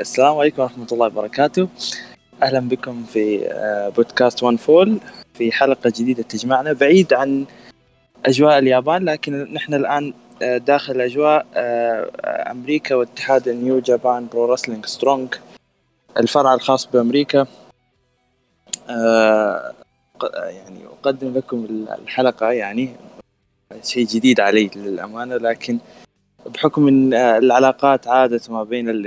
السلام عليكم ورحمة الله وبركاته. أهلا بكم في بودكاست وان فول، في حلقة جديدة تجمعنا بعيد عن أجواء اليابان، لكن نحن الآن داخل أجواء أمريكا واتحاد نيو جابان برو رسلينج سترونغ، الفرع الخاص بأمريكا. يعني أقدم لكم الحلقة، يعني شيء جديد علي للأمانة، لكن بحكم من العلاقات عادة ما بين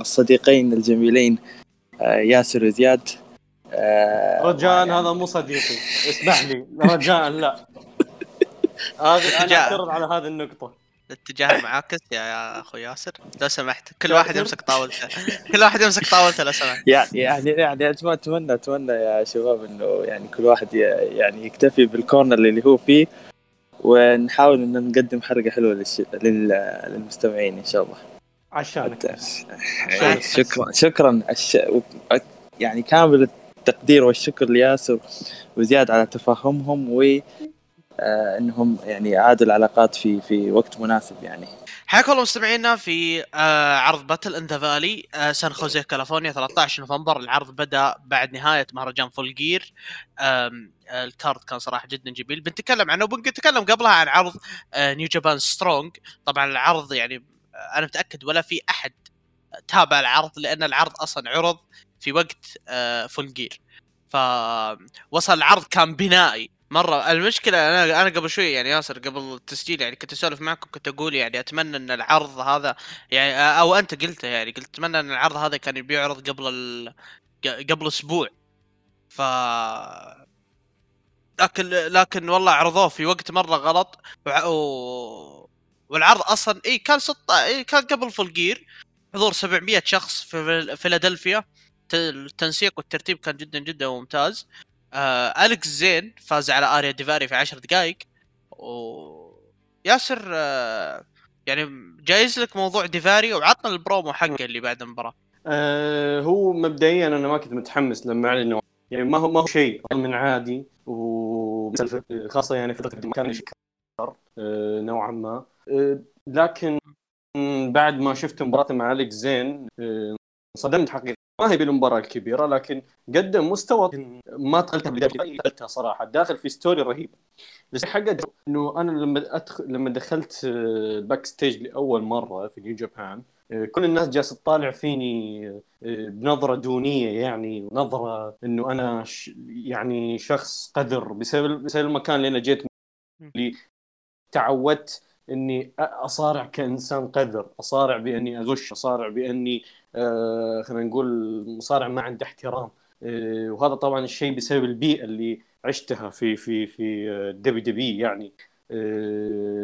الصديقين الجميلين ياسر وزياد. رجاء هذا مو صديقي، اسمح لي رجاء، لا أنا أعترض على هذه النقطة. الاتجاه معاكس يا أخو ياسر، لو سمحت كل واحد يمسك طاولته، كل واحد يمسك طاولته لو سمحت. يعني أتمنى يا شباب إنه يعني كل واحد يعني يكتفي بالكورنر اللي هو فيه، ونحاول إن نقدم حركة حلوة للمستمعين إن شاء الله. عشانك شكرا يعني كامل التقدير والشكر لياسر وزياد على تفاهمهم انهم يعني عادوا العلاقات في وقت مناسب. يعني حياكم الله مستمعينا في عرض باتل ان ذا فالي سان خوزيه كاليفورنيا 13 نوفمبر. العرض بدأ بعد نهاية مهرجان فول جير. الكارد كان صراحة جدا جميل، بنتكلم عنه وبنتكلم قبلها عن عرض نيو جابان سترونغ. طبعا العرض يعني انا متأكد ولا في احد تابع العرض، لان العرض اصلا عرض في وقت فول جير، فوصل العرض كان بنائي مرة. المشكلة أنا قبل شوي يعني ياسر قبل التسجيل يعني كنت أسولف معكم، كنت أقول يعني أتمنى أن العرض هذا يعني، أو أنت قلت يعني قلت أتمنى أن العرض هذا كان بيعرض قبل أسبوع، لكن والله عرضوه في وقت مرة غلط. والعرض أصلا كان قبل فول جير، حضور 700 شخص في فيلادلفيا. التنسيق والترتيب كان جدا جدا ممتاز. أليكس زين فاز على آريا ديفاري في 10 دقائق. وياسر يعني جايز لك موضوع ديفاري، وعطنا البرومو حقه اللي بعد المباراة. هو مبدئيا أنا ما كنت متحمس لما أعلنوا، يعني ما هو شيء من عادي، ومثل خاصة يعني في المكان اللي كثر نوعا ما. لكن بعد ما شفت مباراة مع أليكس زين صدمت حقيقة. ما هي بالمباراة الكبيرة، لكن قدم مستوى ما تقلتها بداية قلتها صراحة. داخل في ستوري رهيب، بس حقا إنه أنا لما دخلت الباك ستيج لأول مرة في نيو جابان، كل الناس جالسة تطالع فيني بنظرة دونية، يعني نظرة إنه أنا يعني شخص قذر بسبب المكان اللي أنا جيت اللي تعودت إني أصارع كإنسان قذر، أصارع بإني أغش، أصارع بإني خلينا نقول مصارع ما عنده احترام. وهذا طبعا الشيء بسبب البيئة اللي عشتها في دبليو يعني.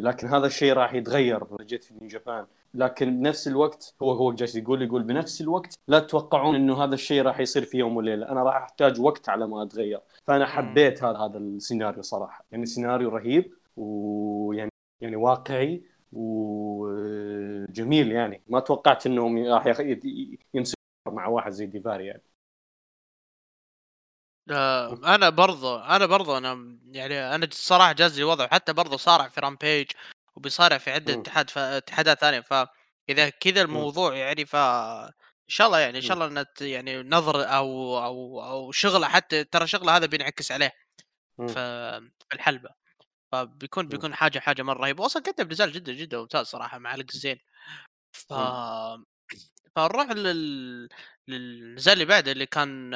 لكن هذا الشيء راح يتغير جيت في نيو جابان. لكن بنفس الوقت هو جالس يقول بنفس الوقت لا تتوقعون إنه هذا الشيء راح يصير في يوم وليلة، أنا راح أحتاج وقت على ما أتغير. فأنا حبيت هذا السيناريو صراحة، يعني سيناريو رهيب ويعني واقعي وجميل. يعني ما توقعت انهم راح يمسك مع واحد زي ديفاري يعني. انا الصراحه جاز لي وضع، حتى برضه صارع في رامبيج وبيصارع في عده اتحادات ثانيه، فاذا كذا الموضوع يعني ان شاء الله انت يعني نظر او شغله، حتى ترى شغله هذا بينعكس عليه في الحلبه، فبيكون حاجه مره رهيبه. اصلا كتب نزال جدا جدا ممتاز صراحه مع أليكس زين. فنروح للنزال اللي بعده، اللي كان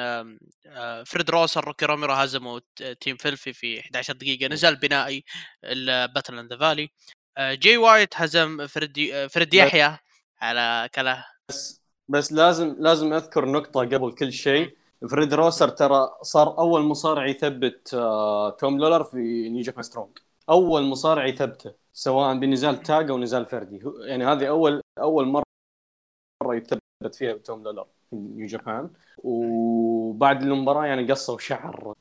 فريد روس روكي روميرو هزموا تيم فيلفي في 11 دقيقه. نزال بنائي الباتل ان ذا فالي. جي وايت هزم فريد يحيى على كله. بس لازم اذكر نقطه قبل كل شيء. فريد روسر ترى صار أول مصارع يثبت توم لولر في نيو جابان سترونغ، أول مصارع يثبته سواء بنزال تاج أو نزال فردي. يعني هذه أول مرة يثبت فيها توم لولر في نيو جابان. وبعد المباراة يعني قصوا شعر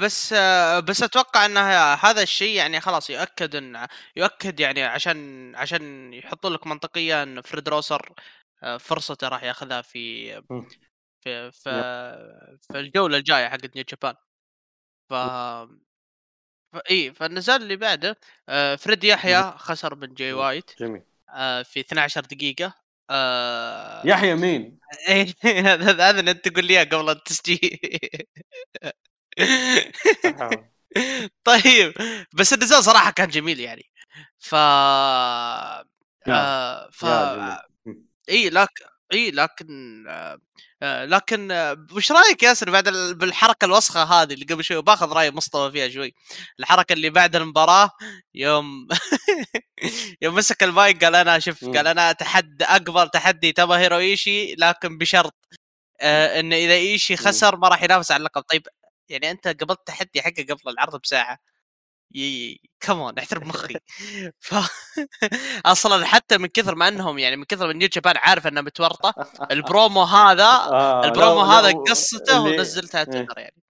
بس أتوقع أن هذا الشيء يعني خلاص يؤكد يعني عشان يحطوا لك منطقيا أن فريد روسر فرصته راح ياخذها في الجوله الجايه حقت نيو جابان. ف فالنزال اللي بعده فريد يحيى خسر من جاي وايت جميل في 12 دقيقة. يحيى مين؟ هذا اللي انت تقول لي اياه قبل التسجيل. طيب بس النزال صراحة كان جميل يعني. لكن وش رايك ياسر بعد بالحركه الوسخه هذه اللي قبل شوي؟ باخذ راي مصطفى فيها شوي. الحركه اللي بعد المباراه يوم مسك المايك قال انا شفت، قال انا تحدي اكبر تحدي تبا هيرويشي، لكن بشرط ان اذا ايشي خسر ما راح ينافس على اللقب. طيب يعني انت قبلت تحدي حقه قبل العرض بساعه، كمان احترم مخي. اصلا حتى من كثر ما انهم يعني من كثر من نيو جابان عارف انها متورطه، البرومو هذا البرومو هذا قصته ونزلتها تقدر يعني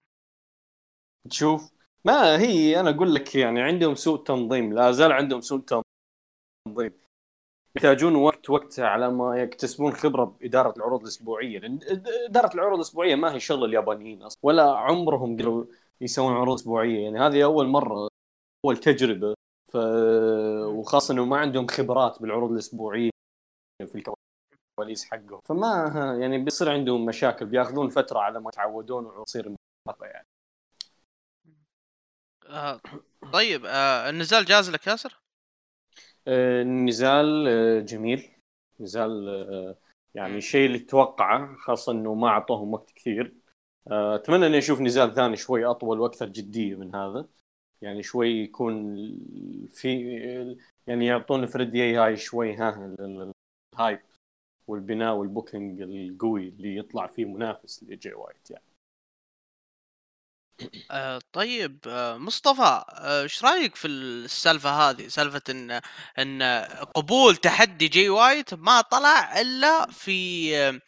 تشوف. ما هي انا اقول لك يعني عندهم سوء تنظيم، لا زال عندهم سوء تنظيم، يحتاجون وقت على ما يكتسبون خبره باداره العروض الاسبوعيه. اداره العروض الاسبوعيه ما هي شغل اليابانيين اصلا، ولا عمرهم قدروا يسوون عروض اسبوعيه، يعني هذه اول مره، أول تجربة. وخاصة إنه ما عندهم خبرات بالعروض الأسبوعية في الكواليس حقهم، فما يعني بيصير عندهم مشاكل، بيأخذون فترة على ما يتعودون ويصير مرة يعني. طيب النزال جاز لك ياسر؟ النزال جميل، نزال يعني شيء اللي توقعه، خاصة إنه ما عطوهم وقت كثير. أتمنى إني أشوف نزال ثاني شوي أطول وأكثر جدية من هذا، يعني شوي يكون في يعني يعطون فريدي هاي شوي الهايب والبناء والبوكينج القوي اللي يطلع فيه منافس لجي وايت يعني. طيب مصطفى ايش رايك في السالفه هذه، سالفه ان قبول تحدي جي وايت ما طلع الا في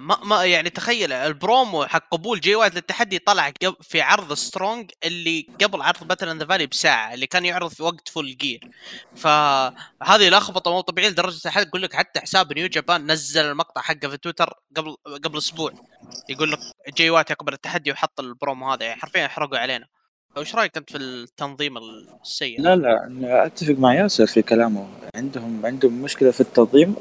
ما يعني تخيل البرومو حق قبول جي وايت للتحدي طلع في عرض سترونج اللي قبل عرض باتل ان ذا فالي بساعه، اللي كان يعرض في وقت فول جير. فهذه لخبطه مو طبيعيه لدرجه حد يقول لك، حتى حساب نيو جابان نزل المقطع حقه في تويتر قبل اسبوع يقول لك جي وايت يقبل التحدي وحط البرومو هذا، يعني حرفيا حرقوا علينا. وش رايك انت في التنظيم السيء؟ لا اتفق مع ياسر في كلامه، عندهم مشكله في التنظيم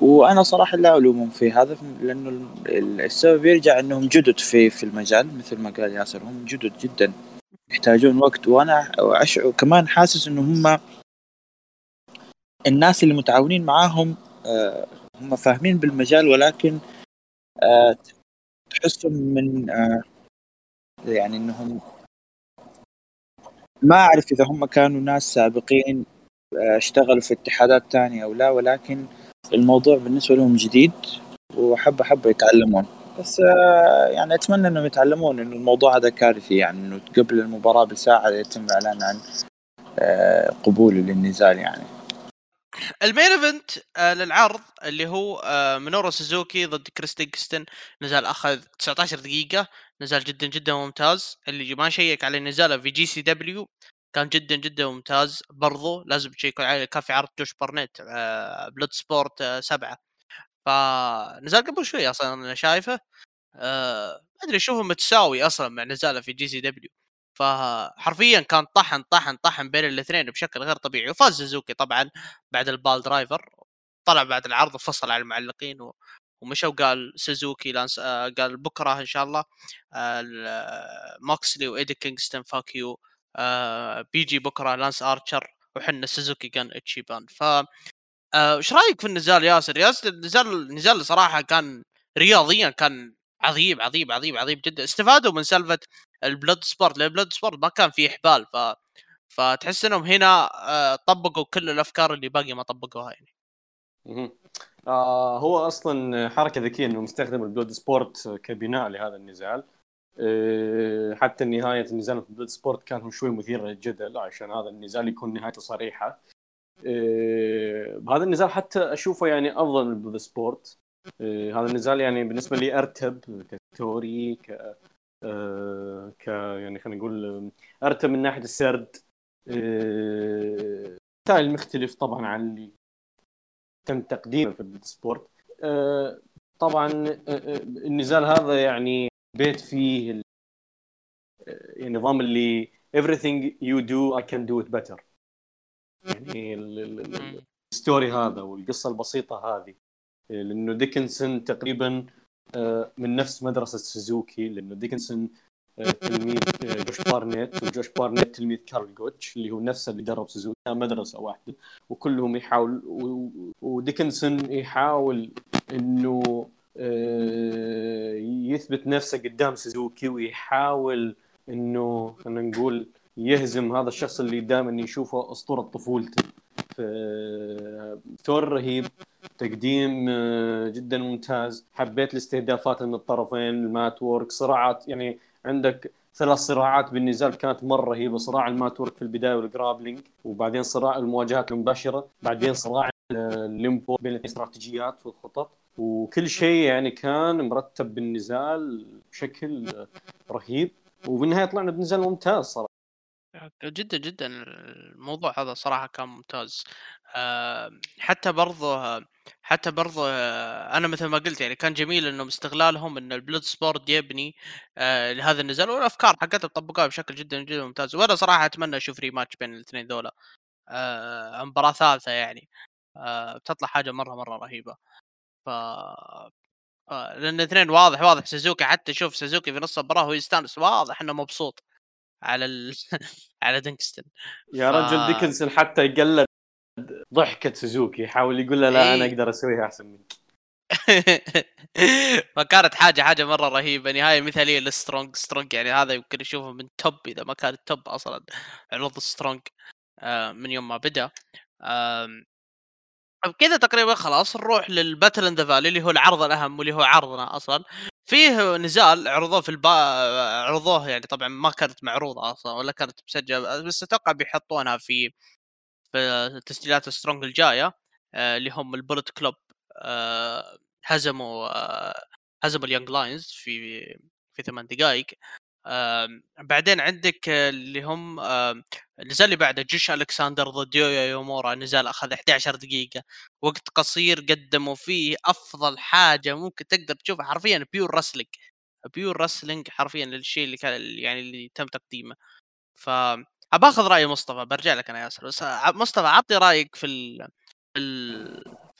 وانا صراحه لا الومهم في هذا، لانه السبب يرجع انهم جدد في المجال، مثل ما قال ياسر هم جدد جدا يحتاجون وقت. وانا اشعر كمان حاسس انه هم الناس اللي متعاونين معاهم هم فاهمين بالمجال، ولكن تحسهم من يعني انهم ما أعرف إذا هم كانوا ناس سابقين اشتغلوا في اتحادات تانية أو لا، ولكن الموضوع بالنسبة لهم جديد وحبة يتعلمون. بس يعني أتمنى إنهم يتعلمون إنه الموضوع هذا كارثي، يعني إنه قبل المباراة بساعة يتم إعلان عن قبول للنزال. يعني المين ايفنت للعرض اللي هو مينورو سوزوكي ضد كريس ديكستن، نزال اخذ 19 دقيقه، نزال جدا جدا ممتاز. اللي ما شيك على نزاله في جي سي دبليو كان جدا جدا ممتاز، برضو لازم تشيكوا عليه، كان في عرض جوش بارنيت بلود سبورت 7، فنزال قبل شوي اصلا انا شايفه ما ادري اشوفه متساوي اصلا مع نزاله في جي سي دبليو، فحرفيا كان طحن طحن طحن بين الاثنين بشكل غير طبيعي. وفاز سوزوكي طبعا بعد البال درايفر، طلع بعد العرض وفصل على المعلقين ومشى، وقال سوزوكي لانس قال بكره ان شاء الله ماكسلي وايدي كينغستون فاكيو، بيجي بكره لانس ارشر وحنا سوزوكي كان اتشيبان. ف ايش رايك في النزال ياسر؟ النزال صراحه كان رياضيا كان عظيم عظيم عظيم عظيم جدا. استفادوا من سالفه البلود سبورت، البلود سبورت ما كان فيه احبال، فتحس انهم هنا طبقوا كل الافكار اللي باقي ما طبقوها يعني. هو اصلا حركه ذكيه انه مستخدم البلود سبورت كبناء لهذا النزال. حتى نهايه النزال في البلود سبورت كانت شوي مثيره للجدل، عشان هذا النزال يكون نهايته صريحه. بهذا النزال حتى اشوفه يعني افضل من البلود سبورت. هذا النزال يعني بالنسبه لي ارتب كتوري يعني خلينا نقول ارتب من ناحيه السرد، ستايل مختلف طبعا عن اللي تم تقديمه في السبورت. طبعا النزال هذا يعني بيت فيه النظام اللي everything you do I can do it better. يعني الستوري هذا والقصة البسيطة هذه، لأنه ديكنسون تقريبا من نفس مدرسة سوزوكي، لأنه ديكنسون تلميذ جوش بارنيت، وجوش بارنيت تلميذ كارل جوتش اللي هو نفسه اللي درب سوزوكي، مدرسة واحدة وكلهم يحاول، وديكنسون يحاول إنه يثبت نفسه قدام سوزوكي، ويحاول إنه خلينا نقول يهزم هذا الشخص اللي دائما يشوفه أسطورة طفولته. ثور رهيب، تقديم جدا ممتاز، حبيت الاستهدافات من الطرفين، المات وورك، صراعات، يعني عندك ثلاث صراعات بالنزال كانت مرة رهيبة، صراع المات وورك في البداية والجرابلينج، وبعدين صراع المواجهات المباشرة، بعدين صراع الليمبو بين الاستراتيجيات والخطط، وكل شيء يعني كان مرتب بالنزال بشكل رهيب، وبالنهاية طلعنا بنزال ممتاز صراحة. جدا جدا الموضوع هذا صراحة كان ممتاز. حتى برضه أنا مثل ما قلت يعني كان جميل إنه استغلالهم إن البلود سبورت يبني لهذا النزال، والأفكار حقتها طبقوها بشكل جدا جدا ممتاز. وأنا صراحة أتمنى أشوف ريماتش بين الاثنين ذولا، مباراة ثالثة يعني بتطلع حاجة مرة مرة رهيبة. لأن الاثنين واضح سوزوكي، حتى شوف سوزوكي في نص المباراة هو يستانس، واضح إنه مبسوط على على دينكستون يا رجل. ديكنسون حتى يقلد ضحكة سوزوكي، يحاول يقول له لا أنا أقدر أسويها أحسن منك. فكانت حاجة مرة رهيبة، نهاية مثالية للسترونج يعني هذا يمكن نشوفه من توب، إذا ما كان التوب أصلا عروض السترونج من يوم ما بدأ. كذا تقريبا خلاص نروح للباتل ان ذا فالي اللي هو العرض الأهم، واللي هو عرضنا أصلا فيه نزال عرضوه في عرضوه يعني طبعا ما كانت معروضة أصلا ولا كانت مسجلة، بس أتوقع بيحطونها في تسجيلات السترونج الجاية، اللي هم البولت كلوب هزموا اليانج لاينز في 8 دقائق. بعدين عندك اللي هم النزال اللي بعده جيش ألكساندر ضد يويا يومورا، نزال أخذ 11 دقيقة وقت قصير، قدموا فيه أفضل حاجة ممكن تقدر تشوفها، حرفيا بيور رسلينج حرفيا للشيء اللي كان يعني اللي تم تقديمه. فأباخذ رأي مصطفى، برجع لك أنا ياسر، بس مصطفى عطي رأيك في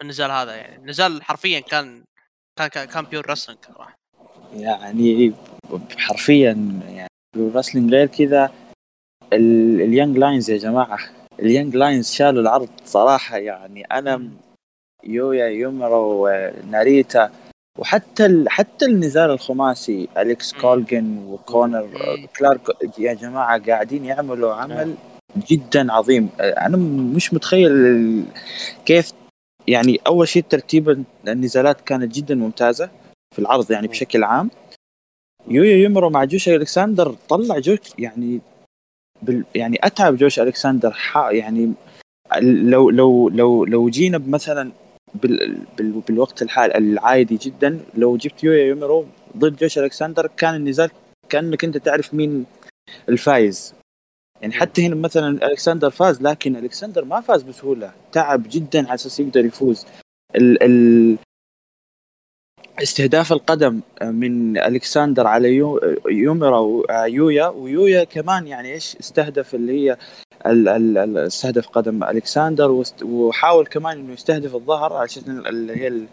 النزال هذا. يعني النزال حرفيا كان بيور رسلينج راح، يعني حرفيا يعني الرسلينج غير كذا. اليانج لاينز يا جماعه، اليانج لاينز شالوا العرض صراحه، يعني انا يويا يومرا وناريتا، وحتى النزال الخماسي اليكس كولجن وكونر كلارك يا جماعه قاعدين يعملوا عمل جدا عظيم. انا مش متخيل كيف، يعني اول شيء ترتيب النزالات كانت جدا ممتازه في العرض يعني بشكل عام. يويا يومرا مع جوش ألكساندر طلع جوش، يعني يعني أتعب جوش ألكساندر، يعني لو جينا مثلا بالوقت الحالي العادي جدا، لو جبت يويا يومرا ضد جوش ألكساندر كان النزال كأنك أنت تعرف مين الفائز. يعني حتى هنا مثلا ألكساندر فاز، لكن ألكساندر ما فاز بسهولة، تعب جدا على أساس يقدر يفوز. استهداف القدم من ألكساندر على يومرا ويويا كمان، يعني إيش استهدف اللي هي استهدف قدم ألكساندر، وحاول كمان إنه يستهدف الظهر عشان اللي هي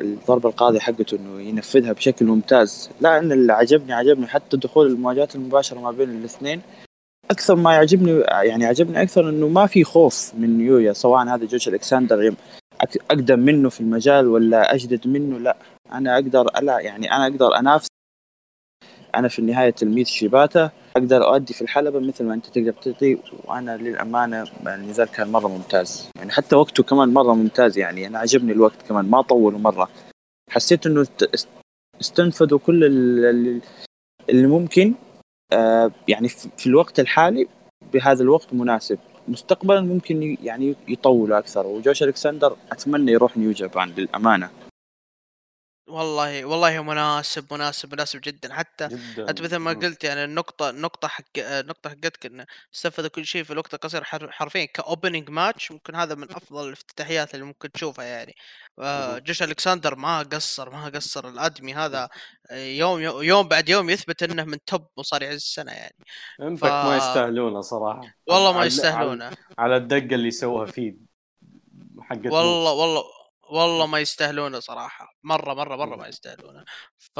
الضربة القاضية حقته إنه ينفذها بشكل ممتاز. لا أنا اللي عجبني حتى دخول المواجهات المباشرة ما بين الاثنين أكثر ما يعجبني، يعني عجبني أكثر إنه ما في خوف من يويا، سواء هذا جوش ألكساندر أقدم منه في المجال ولا أجدد منه، لا أنا أقدر، لا يعني أنا أقدر أنافس، أنا في النهاية تلميذ شيباتا، أقدر أؤدي في الحلبة مثل ما أنت تقدر تعطي. وأنا للأمانة النزال كان مرة ممتاز، يعني حتى وقته كمان مرة ممتاز، يعني أنا عجبني الوقت كمان، ما طولوا مرة، حسيت إنه استنفذوا كل اللي ممكن، يعني في الوقت الحالي بهذا الوقت مناسب. مستقبلا ممكن يعني يطول أكثر، وجوش ألكساندر أتمنى يروح نيو جابان للأمانة. والله والله مناسب مناسب جدا. حتى جدا. مثل ما قلت يعني النقطة حقتك انه استفادوا كل شيء في وقت قصير، حرفيا كاوبننج ماتش ممكن هذا من افضل الافتتاحيات اللي ممكن تشوفها يعني. مهم. جيش الكسندر ما قصر الادمي هذا، يوم بعد يوم يثبت انه من توب مصارع السنة يعني. ف امباكت ما يستاهلونه صراحه، والله ما يستاهلونه على الدقه اللي سووها فيه حقت والله روز. والله ما يستاهلونه صراحه، مره ما يستاهلونه. ف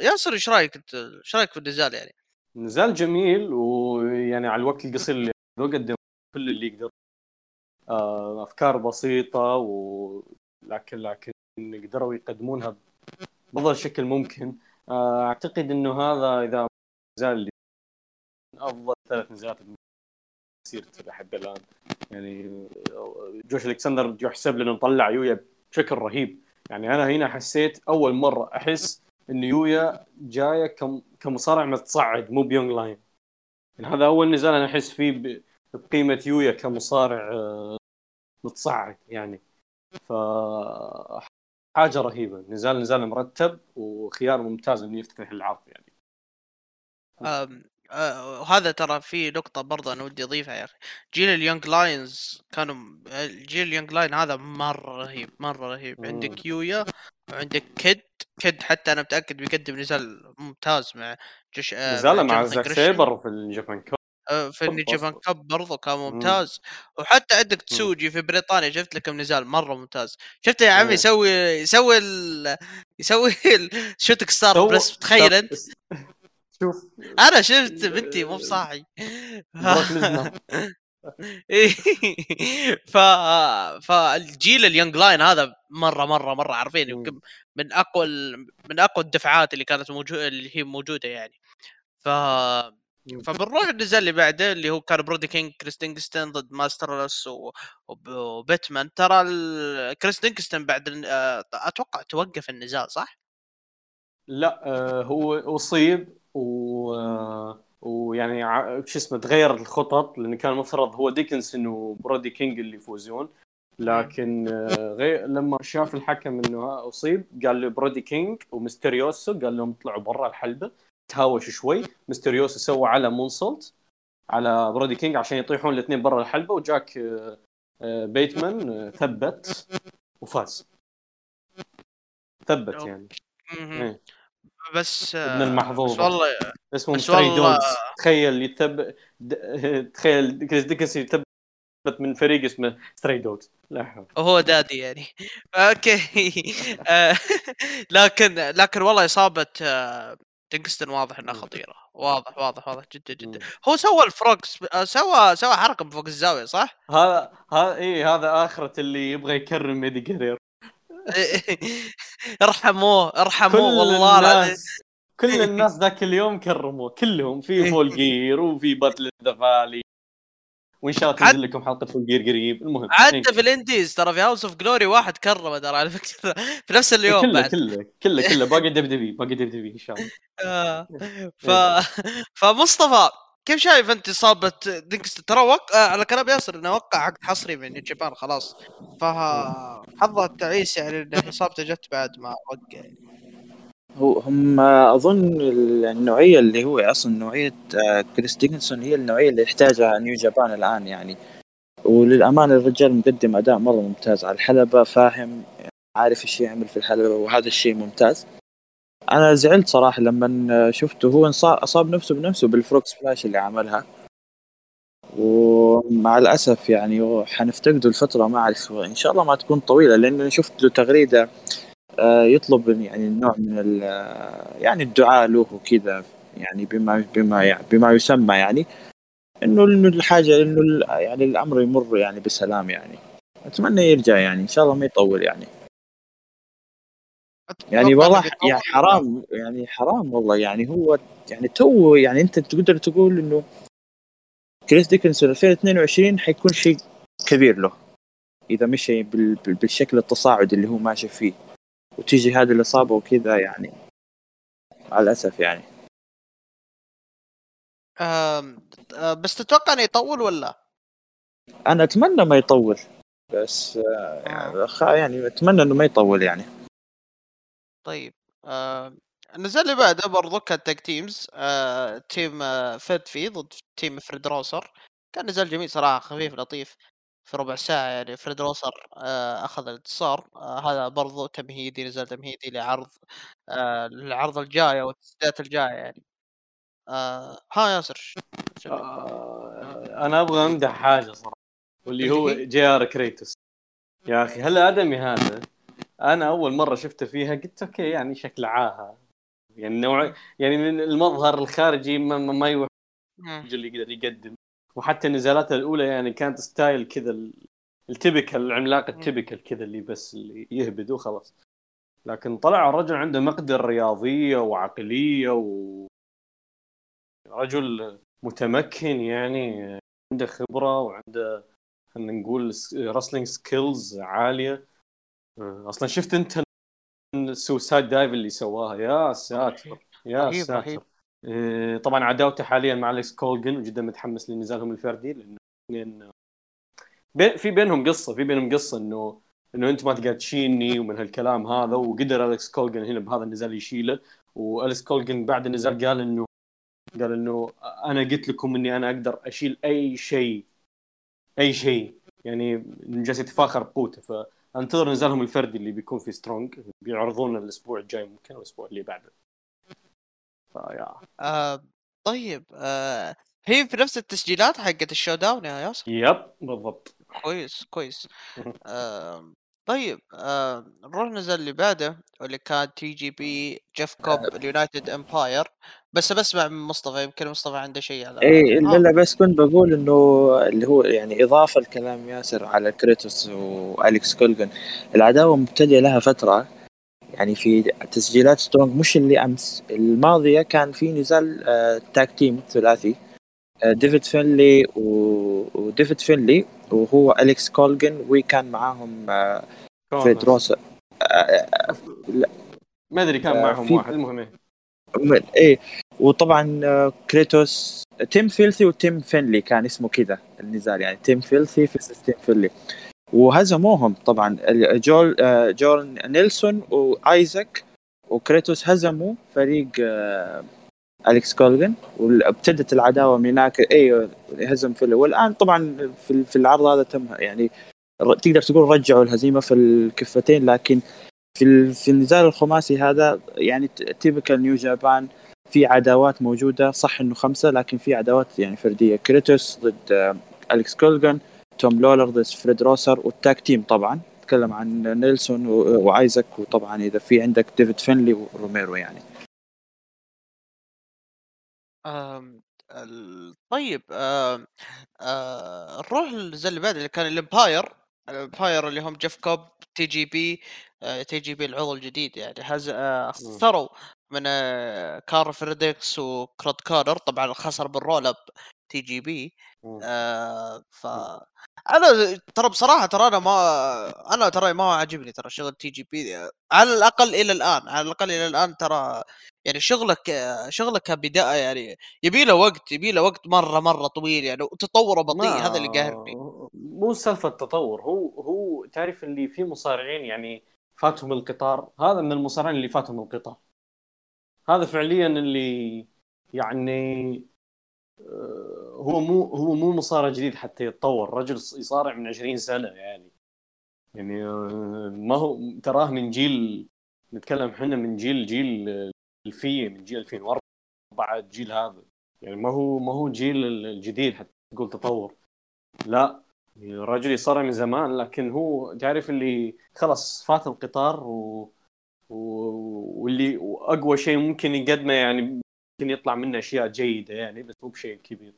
ياسر ايش رايك في النزال يعني؟ نزال جميل، ويعني على الوقت القصير اللي قدم كل اللي يقدر، افكار بسيطه، ولكن قدروا يقدمونها بأفضل شكل ممكن. اعتقد انه هذا اذا نزال اللي افضل ثلاث نزالات بتصير لحد الان يعني. جوش الكسندر يحسب لانه مطلع يويا بشكل رهيب يعني. انا هنا حسيت اول مره احس ان يويا جايه كمصارع متصعد، مو بيونغ لاين يعني. هذا اول نزال انا احس فيه بقيمه يويا كمصارع متصعد يعني. ف حاجه رهيبه، نزال مرتب وخيار ممتاز انه يفتتح العرض يعني. وهذا ترى في نقطة برضه أنا ودي أضيفها يا أخي. جيل اليونج لاينز كانوا جيل اليونج لاين هذا مرة رهيب. عندك يويا وعندك كد حتى أنا متأكد بيقدم نزال ممتاز مع جيش، نزاله مع زاك سيبر في الجابان كاب، في الجابان كاب برضه كان ممتاز. وحتى عندك تسوجي في بريطانيا، شفت لكم نزال مرة ممتاز. شفت يا عمي يسوي شوتك ستار بس، تخيل أنت. شوف انا شفت بنتي مو بصاحي فالجيل اليونج لاين هذا مره عارفين يمكن من اقوى الدفعات اللي كانت موجوده اللي هي موجوده يعني. فبنروح النزال اللي بعده اللي هو كان برودي كينج كريس دينغستون ضد ماسترلس وباتمان. ترى كريس دينغستون بعد اتوقع توقف النزال صح؟ لا هو اصيب ويعني شو اسمه تغير الخطط، لأنه كان مفترض هو ديكنسون وبرودي كينج اللي يفوزون، لكن لما شاف الحكم انه اصيب قال له برودي كينج وميستريوسو، قال لهم اطلعوا برا الحلبة، تهاوشوا شوي. ميستريوسو سوى على مونسولت على برودي كينج عشان يطيحون الاثنين برا الحلبة، وجاك بيتمان ثبت وفاز ثبت يعني. بس من المحظوظ والله، اسمه مستري دونز. تخيل تخيل كريس ديكنس يثبت من فريق اسمه ستري دوغز، لا حول وهو دادي يعني. اوكي لكن والله اصابه دينغستون واضح انها خطيره، واضح جدا. هو سوى الفروق، سوى حركه فوق الزاويه صح. هذا اخره اللي يبغى يكرم ميدي جيرير. ارحموه والله الناس. كل الناس ذاك اليوم كرموه كلهم، في فولجير وفي باتل الدفالي، وان شاء الله تنزل لكم حلقه فولجير قريب. المهم حتى في الانديز ترى في هاوس اوف جلوري واحد كرمه ترى على فكره في نفس اليوم، كله باقي دب دبي ان شاء الله. فمصطفى كيف شايف انت اصابه دينغستون؟ ترى على كلام ياسر انه وقع عقد حصري من اليابان خلاص، فحظه تعيس يعني ان اصابته جت بعد ما وقع. هو هم اظن النوعيه اللي هو اصلا نوعيه كريس دينغستون هي النوعيه اللي يحتاجها نيو جابان الان يعني. وللامانه الرجال مقدم اداء مره ممتاز على الحلبه، فاهم عارف ايش يعمل في الحلبه، وهذا الشيء ممتاز. انا زعلت صراحه لما شفته هو اصاب نفسه بنفسه بالفروك سبلاش اللي عملها، ومع الاسف يعني حنفتقده الفتره. ما اعرف ان شاء الله ما تكون طويله، لان شفت له تغريده يطلب يعني نوع من يعني الدعاء له وكذا يعني بما يسمى يعني انه الحاجه انه يعني الامر يمر يعني بسلام يعني. اتمنى يرجع يعني ان شاء الله ما يطول يعني والله يعني حرام والله يعني. هو يعني تو يعني انت تقدر تقول انه كريس ديكنسون 2022 حيكون شيء كبير له اذا مشي بالشكل التصاعد اللي هو ماشي فيه، وتيجي هذه الاصابه وكذا يعني على الاسف يعني. بس تتوقع انه يطول ولا؟ انا اتمنى ما يطول، بس يعني اتمنى انه ما يطول يعني. طيب آه نزل لي بعده برضو كان تاك تيمز، تيم فيد في ضد تيم فريد روسر. كان نزال جميل صراحه، خفيف لطيف في ربع ساعه يعني. فريد روسر اخذ الانتصار. هذا برضو تمهيدي، نزال تمهيدي لعرض العرض الجاي او التسديدات الجايه يعني. ها ياسر انا ابغى امدح حاجه صراحه، واللي هو جي ار كريتوس. يا اخي هالادمي هذا انا اول مره شفته فيها قلت اوكي يعني شكل عاهه يعني نوع يعني من المظهر الخارجي ما يوحي اللي يقدر يقدم. وحتى نزالاته الاولى يعني كانت ستايل كذا التيبيكال، العملاق التيبيكال كذا اللي بس اللي يهبد وخلاص. لكن طلع الرجل عنده مقدر رياضيه وعقليه ورجل متمكن يعني، عنده خبره وعنده خلينا نقول رسلينج سكيلز عاليه. اصلا شفت انت السوسايد دايف اللي سواها؟ يا ساتر يا ساتر. طبعا عداوته حاليا مع اليكس كولجن، وجدا متحمس لنزالهم الفردي لانه في بينهم قصه، انه انت ما تقاتشيني ومن هالكلام هذا. وقدر اليكس كولجن هنا بهذا النزال يشيله، واليكس كولجن بعد النزال قال انه انا قلت لكم اني انا اقدر اشيل اي شيء يعني، جالس يتفاخر بقوته. فانتظر نزالهم الفردي اللي بيكون في سترونج، بيعرضونه الاسبوع الجاي ممكن او الاسبوع اللي بعده. طيب هي في نفس التسجيلات حقت الشو داون يا ياسر؟ يب بالضبط. كويس. طيب نروح نزل اللي بعده، واللي كان تي جي بي جيف كوب اليونايتد امباير. بس بسمع من مصطفى، يمكن مصطفى عنده شيء على اي لا بس كنت بقول انه اللي هو يعني اضافه لكلام ياسر على كريتوس واليكس كولجن، العداوه مبتدئه لها فتره يعني. في تسجيلات سترونج مش اللي امس الماضيه كان في نزال تاك تيم ثلاثي، ديفيد فينلي وهو أليكس كولجن، وكان معاهم فريد روسر. ما ادري كان معهم واحد المهم ايه. وطبعا كريتوس تيم فيلثي وتيم فينلي كان اسمه كذا النزال يعني، تيم فيلثي في تيم فينلي، وهزموهم طبعا. جورن نيلسون وايزاك وكريتوس هزموا فريق أليكس كولجن، وابتدت العداوة من هناك. أي هزم في والآن طبعا في العرض هذا تم يعني تقدر تقول رجعوا الهزيمة في الكفتين. لكن في النزال الخماسي هذا يعني تيبيكال نيو جابان، في عداوات موجودة صح إنه خمسة، لكن في عداوات يعني فردية. كريتوس ضد أليكس كولجن، توم لولر ضد فريد روسر، والتاك تيم طبعا تكلم عن نيلسون وعايزك، وطبعا إذا في عندك ديفيد فينلي وروميرو يعني. طيب نروح للزل اللي بعد، اللي كان الامباير اللي هم جيف كوب تي جي بي العضو الجديد يعني. خسروا من كار فريدكس وكرد كارر، طبعا خسر بالرول اب تي جي بي. ف انا ترى بصراحه انا ترى ما عاجبني ترى شغل تي جي بي على الاقل الى الان ترى يعني. شغلك كبداية يعني يبي له وقت مره طويل يعني، وتطوره بطيء. هذا اللي قاهرني، مو سالفه التطور، هو تعرف اللي في مصارعين يعني فاتهم القطار. هذا من المصارعين اللي فاتهم القطار، هذا فعليا اللي يعني هو مو مصارع جديد حتى يتطور. رجل يصارع من 20 سنه يعني ما هو تراه من جيل، نتكلم احنا من جيل الفيه، من جيل 2004 بعد جيل هذا يعني. ما هو جيل الجديد حتى تقول تطور، لا الرجل يصارع من زمان، لكن هو تعرف اللي خلاص فات القطار واللي واقوى شيء ممكن يقدمه يعني، ممكن يطلع منه اشياء جيده يعني، بس مو بشيء كبير.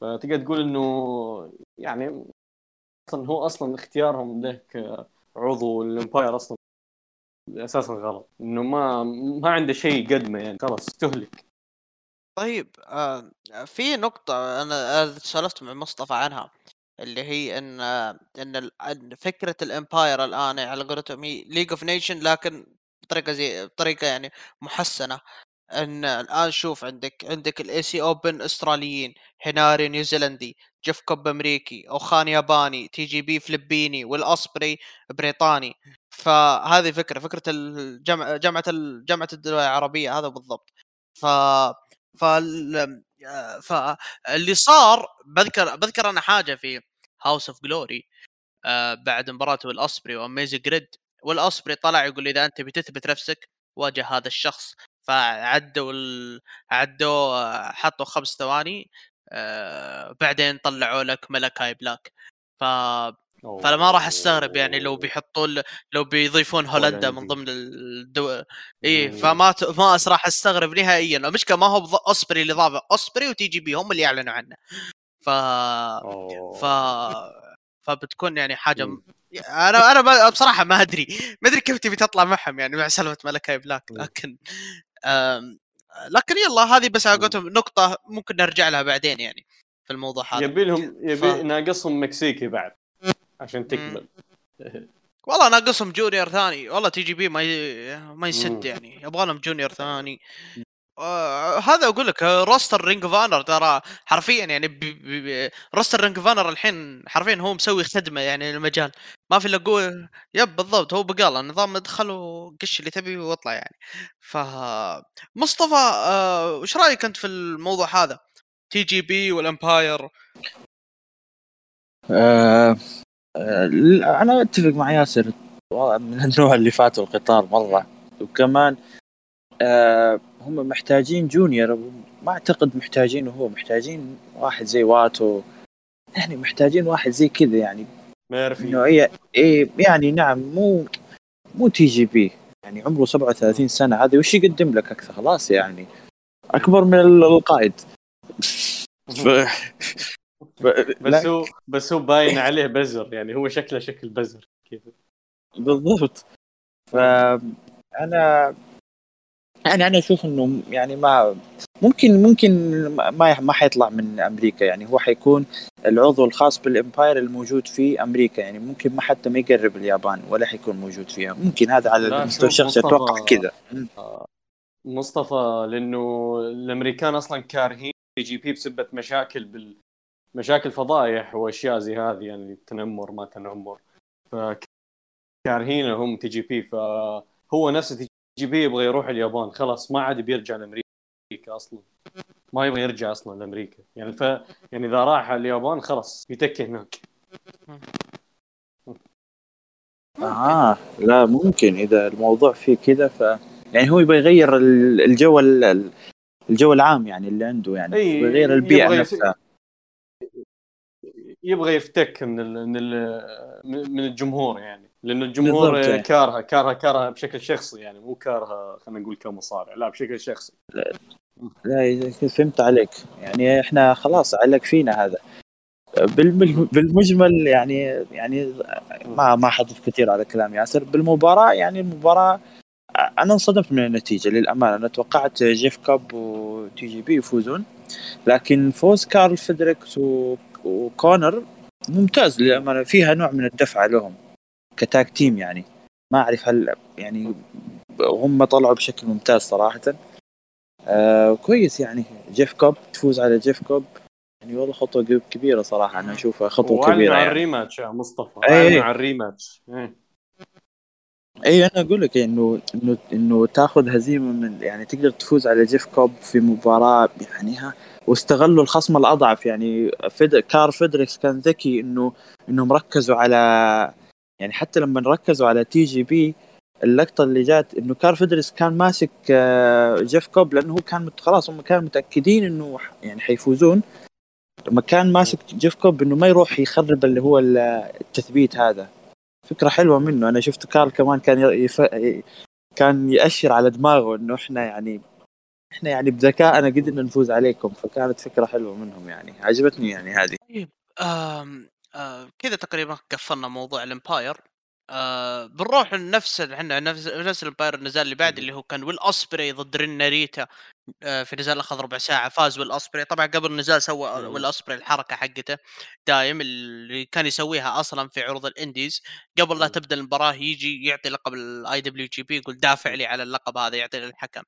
فتقدر تقول انه يعني اصلا اختيارهم له كعضو الامباير اصلا اساسا غلط، انه ما عنده شيء يقدمه يعني، خلاص استهلك. طيب في نقطه انا سولفت مع مصطفى عنها، اللي هي ان فكره الامباير الان على قولتهم هي ليج اوف نيشن، لكن بطريقه يعني محسنه. ان الان شوف عندك الاي سي اوبن استراليين، هناري نيوزيلندي، جيف كوب امريكي، اوخان ياباني، تي جي بي فلبيني، والاسبري بريطاني. فهذه فكره جامعه الدول العربيه هذا بالضبط. فاللي صار بذكر انا حاجه في هاوس اوف جلوري بعد مباراته الأصبري واميزي جريد، والأصبري طلع يقول اذا انت بتثبت نفسك واجه هذا الشخص، فعدوا حطوا 5 ثواني بعدين طلعوا لك ملك هاي بلاك. فانا ما راح استغرب يعني لو بيحطون لو بيضيفون هولندا من ضمن الدول ايه، فما راح استغرب نهائيا. المشكله ما هو أصبري اللي ضافه، أصبري وتي جي بي هم اللي اعلنوا عنه. فبتكون يعني حاجه انا بصراحه ما ادري كيف تبي تطلع معهم يعني مع سلمة ملك هاي بلاك، لكن يلا هذه بس عقوتهم نقطه ممكن نرجع لها بعدين يعني في الموضوع هذا. يبي ناقصهم مكسيكي بعد عشان تكمل. والله ناقصهم جونيور ثاني، والله تي جي بي ما يسد يعني، يبغى لهم جونيور ثاني. هذا اقول لك روستر رينج فانر ترى حرفيا يعني روستر رينج فانر الحين حرفيا هو مسوي خدمه يعني للمجال، ما في الا قوه. يب بالضبط، هو بقاله النظام ادخل وقش اللي تبي واطلع يعني. فمصطفى وش رايك انت في الموضوع هذا تي جي بي والامباير؟ انا اتفق مع ياسر من النوع اللي فاتوا القطار مره، وكمان هم محتاجين جونيور، ما أعتقد محتاجين، وهو محتاجين واحد زي واتو يعني، محتاجين واحد زي كذا يعني نوعية إيه يعني. نعم مو تي جي بي يعني عمره 37 سنة، هذا وش يقدم لك أكثر؟ خلاص يعني أكبر من القائد. بس هو باين عليه بزر يعني، هو شكله شكل بزر كذا بالضبط. فأنا أشوف إنه يعني ما ممكن ما حيطلع من أمريكا يعني، هو حيكون العضو الخاص بالإمباير الموجود في أمريكا يعني، ممكن ما حتى ما يقرب اليابان ولا حيكون موجود فيها، ممكن هذا على المستوى الشخصي أتوقع كذا مصطفى، لأنه الأمريكان أصلاً كارهين تي جي بي بسبب مشاكل فضائح وأشياء زي هذه يعني، تنمر ما تنمر، فكارهينهم تي جي بي. فهو نفسه جيبي يبغى يروح اليابان خلاص، ما عاد بيرجع لأمريكا أصلاً، ما يبغى يرجع أصلاً لأمريكا يعني. يعني إذا راح اليابان خلاص يتكي هناك. لا ممكن إذا الموضوع فيه كذا يعني هو يبغى يغير الجو العام يعني اللي عنده يعني، يغير البيئة نفسها، يبغى يفتك من الجمهور يعني، لأنه الجمهور كارها بشكل شخصي يعني، مو كارها خلينا نقول كمصارع، لا بشكل شخصي. لا فهمت عليك يعني، إحنا خلاص علق فينا هذا بالمجمل يعني ما حضف كثير على كلام ياسر. بالمباراة يعني المباراة أنا انصدمت من النتيجة للأمانة، أنا توقعت جيف كاب وتي جي بي يفوزون، لكن فوز كارل فيدريكس وكونر ممتاز للأمانة، فيها نوع من الدفعة لهم كتاك تيم يعني، ما أعرف هل يعني هم طلعوا بشكل ممتاز صراحة. كويس يعني جيف كوب تفوز على جيف كوب يعني، والله خطوة كبيرة صراحة، أنا أشوفها خطوة كبيرة يعني. الريماتش يا مصطفى، على الريماتش أي أنا أقول لك إنه تأخذ هزيمة من يعني، تقدر تفوز على جيف كوب في مباراة يعنيها، واستغلوا الخصم الأضعف يعني. كار فيدريكس كان ذكي إنهم ركزوا على يعني، حتى لما نركزوا على تي جي بي اللقطة اللي جات إنه كار فيدريكس كان ماسك جيف كوب، لأنه هو كان خلاص هم كانوا متأكدين إنه يعني حيفوزون، لما كان ماسك جيف كوب إنه ما يروح يخرب اللي هو التثبيت. هذا فكرة حلوة منه، أنا شفت كارل كمان كان يأشر على دماغه إنه إحنا يعني بذكاء أنا قدرنا نفوز عليكم، فكانت فكرة حلوة منهم يعني، عجبتني يعني هذه. طيب كذا تقريبا قفلنا موضوع الامباير. بنروح لنفس الامباير النزال اللي بعد، اللي هو كان ويل أوسبري ضد رين ناريتا في نزال اخذ ربع ساعه، فاز والاسبري. طبعا قبل النزال سوى والاسبري الحركه حقته دايم اللي كان يسويها اصلا في عروض الانديز، قبل لا تبدا المباراه يجي يعطي لقب الاي دبليو جي بي، يقول دافع لي على اللقب هذا، يعطي للحكم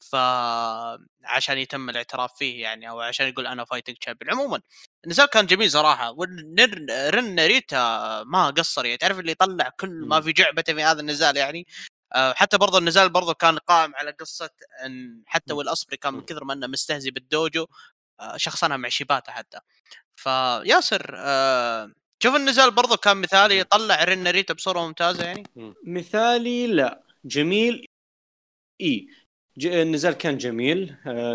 فعشان يتم الاعتراف فيه يعني، او عشان يقول انا فايتنج تشامبيون. عموما النزال كان جميل صراحه، ورن ريتا ما قصر يعني، تعرف اللي يطلع كل ما في جعبته في هذا النزال يعني. حتى برضه النزال برضه كان قائم على قصة أن حتى والأصبري كان من كثر ما أنه مستهزي بالدوجو شخصنها مع شيباتا حتى. فياسر شوف النزال برضه كان مثالي، يطلع رينا ريتا بصورة ممتازة يعني. مثالي لا جميل، النزال كان جميل،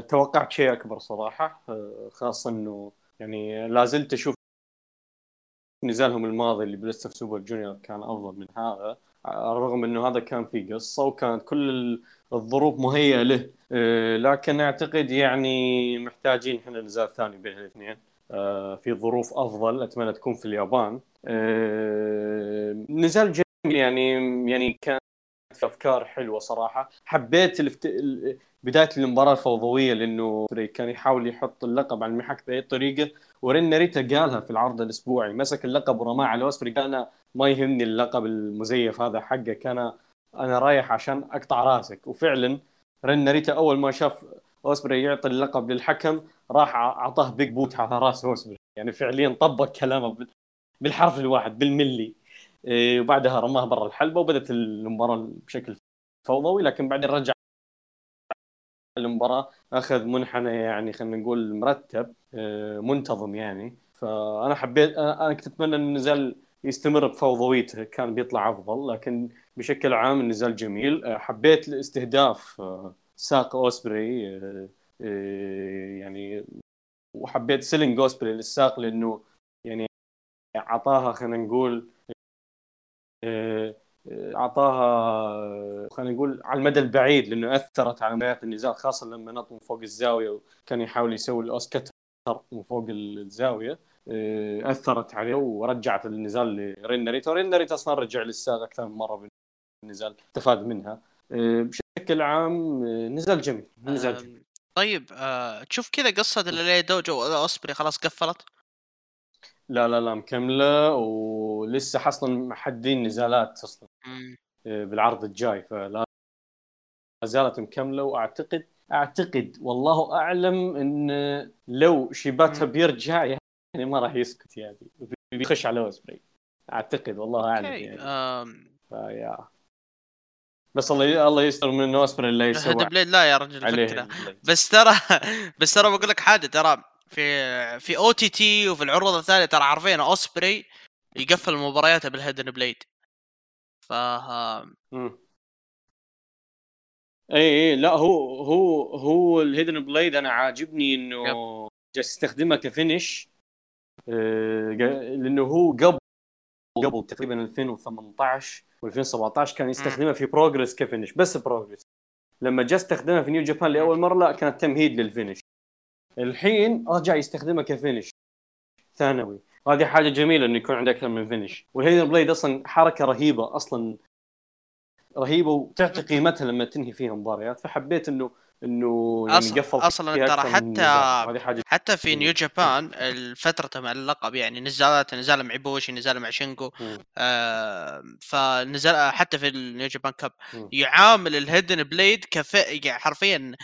توقعت شيء أكبر صراحة، خاصة أنه يعني لازلت أشوف نزالهم الماضي اللي بلستر سوبر جونيور كان أفضل من هذا، رغم أنه هذا كان فيه قصة وكانت كل الظروف مهيئة له، لكن أعتقد يعني محتاجين إحنا نزال ثاني بين الاثنين في ظروف أفضل، أتمنى تكون في اليابان. نزال جميل يعني كانت أفكار حلوة صراحة، حبيت بداية المباراة الفوضوية، لأنه كان يحاول يحط اللقب على المحك بأي طريقة، ورينا ريتا قالها في العرض الأسبوعي، مسك اللقب ورماه على أسبري، قال أنا ما يهمني اللقب المزيف هذا حقك، أنا رايح عشان أقطع راسك. وفعلا رينا ريتا أول ما شاف أسبري يعطي اللقب للحكم راح أعطاه بيك بوت على راس أسبري، يعني فعليا طبق كلامه بالحرف الواحد بالملي، وبعدها رماه برا الحلبة وبدت المباراة بشكل فوضوي. لكن بعدين رجع المباراة أخذ منحنى يعني، خلينا نقول مرتب منتظم يعني، فأنا حبيت، أنا كنت أتمنى أن النزال يستمر بفوضويته، كان بيطلع أفضل، لكن بشكل عام النزال جميل. حبيت الاستهداف ساق أوسبري يعني، وحبيت سيلينج أوسبري للساق، لأنه يعني عطاها خلينا نقول على المدى البعيد، لأنه أثرت على مباريات النزال، خاصة لما نط من فوق الزاوية وكان يحاول يسوي الأوسكتر من فوق الزاوية، أثرت عليه ورجعت النزال لرينا ريتا، ورينا ريتا أصلا رجع للساق أكثر من مرة بالنزال، استفاد منها. بشكل عام نزال جميل، نزال جميل. طيب تشوف كذا قصة اللي دوجو أوسبري خلاص قفلت؟ لا مكملة، ولسه حصلا محددين نزالات أصلا بالعرض الجاي، فلا زالت مكملة، وأعتقد والله أعلم إن لو شيباتا بيرجع يعني ما راح يسكت يعني، بيخش على أوسبري أعتقد، والله أعلم يعني. فيا بس الله يستر من أوسبري اللي يسوي لا يا رجل فكرة، بس ترى بقول لك حاجة، ترى في او تي تي وفي العروض الثانيه ترى عارفين اوسبري يقفل مبارياته بالهيدن بليد، ف اي لا هو الهيدن بليد انا عاجبني انه جالس يستخدمها كفينش، لانه هو قبل تقريبا 2018 و2017 كان يستخدمها في بروجريس كفينش، بس بروجريس لما جاء استخدمها في نيو جابان لاول مره لا كانت تمهيد للفينش، الحين رجع يستخدمها كفينش ثانوي، هذه حاجة جميلة إنه يكون عندك أكثر من فينش. والهيدن بليد أصلاً حركة رهيبة وتعطي قيمتها لما تنهي فيها مباريات، فحبيت إنه يعني قفل أصلاً ترى حتى في نيو جابان الفترة مع اللقب يعني نزال مع بوشي، نزال مع شينجو، فنزال حتى في النيو جابان كاب يعامل الهيدن بليد حرفياً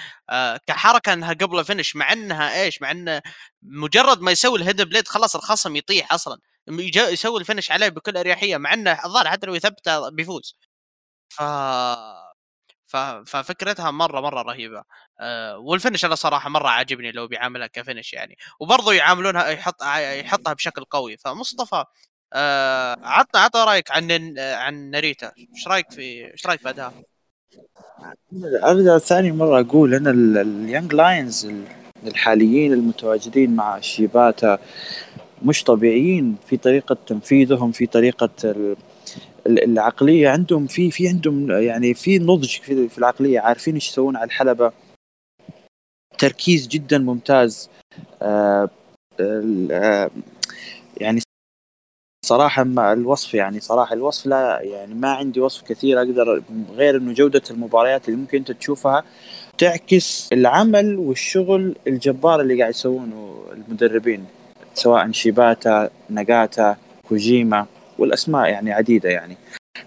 كحركة أنها قبل فينش، مع أنها مع أن مجرد ما يسوي الهيدن بليد خلاص الخصم يطيح أصلاً، يسوي الفينش عليه بكل أريحية، مع أنه الظاهر حتى لو يثبته بيفوز. ففكرتها مرة رهيبة، والفينش أنا صراحة مرة عاجبني لو بيعاملها كفينش يعني، وبرضو يعاملونها يحطها بشكل قوي. فمصطفى عطنا رأيك عن ناريتا، إيش رأيك في أداها؟ أرجع ثاني مرة أقول أن اليانج لاينز الحاليين المتواجدين مع شيباتا مش طبيعيين في طريقة تنفيذهم، في طريقة العقليه عندهم، في عندهم يعني في نضج في العقليه، عارفين ايش يسوون على الحلبه، تركيز جدا ممتاز. يعني صراحه الوصف يعني صراحه الوصف لا يعني ما عندي وصف كثير اقدر، غير انه جوده المباريات اللي ممكن انت تشوفها تعكس العمل والشغل الجبار اللي قاعد يسوونه المدربين، سواء شيباتا، ناغاتا، كوجيما، والاسماء يعني عديده. يعني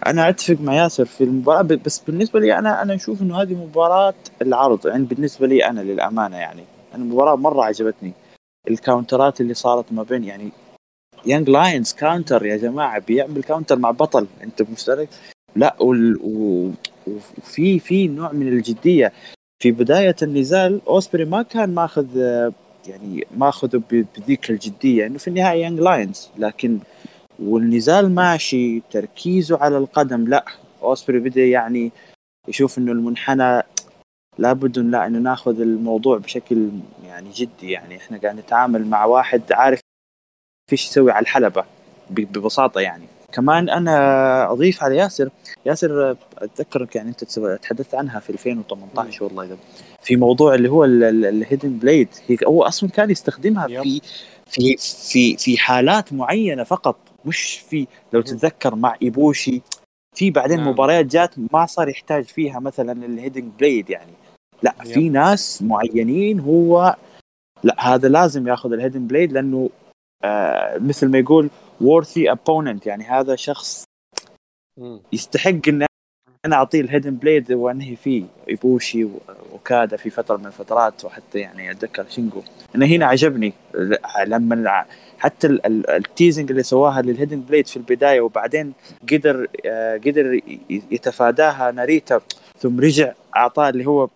انا اتفق مع ياسر في المباراه، بس بالنسبه لي انا اشوف انه هذه مباراه العرض، يعني بالنسبه لي انا للامانه يعني المباراه مره عجبتني. الكاونترات اللي صارت ما بين يعني يانج لاينز كاونتر، يا جماعه بيعمل كاونتر مع بطل انت مشترك، لا وفي نوع من الجديه. في بدايه النزال اوسبري ما كان ماخذ يعني ماخذ بذيك الجديه، انه في النهايه يانج لاينز، لكن والنزال ماشي تركيزه على القدم. لا اوسبري بدا يعني يشوف انه المنحنى لابد انه ناخذ الموضوع بشكل يعني جدي، يعني احنا قاعد نتعامل مع واحد عارف فيش يسوي على الحلبة ببساطة. يعني كمان أنا أضيف على ياسر أتذكرك يعني أنت تحدثت عنها في 2018 والله إذا في موضوع اللي هو الهيدن بليد، هو أصلا كان يستخدمها في حالات معينة فقط، مش في لو تتذكر مع إيبوشي في بعدين مباريات جات ما صار يحتاج فيها مثلا الهيدن بليد، يعني لا في ناس معينين هو لا هذا لازم يأخذ الهيدن بليد لأنه مثل ما يقول worthy opponent، يعني هذا شخص يستحق ان انا اعطيه الهيدن بليد وانهي فيه. ايبوشي وكادا في فتره من الفترات، وحتى يعني اتذكر شينجو. انا هنا عجبني لما حتى التيزنج اللي سواها للهيدن بليد في البدايه، وبعدين قدر يتفاداها ناريتا، ثم رجع اعطاه اللي هو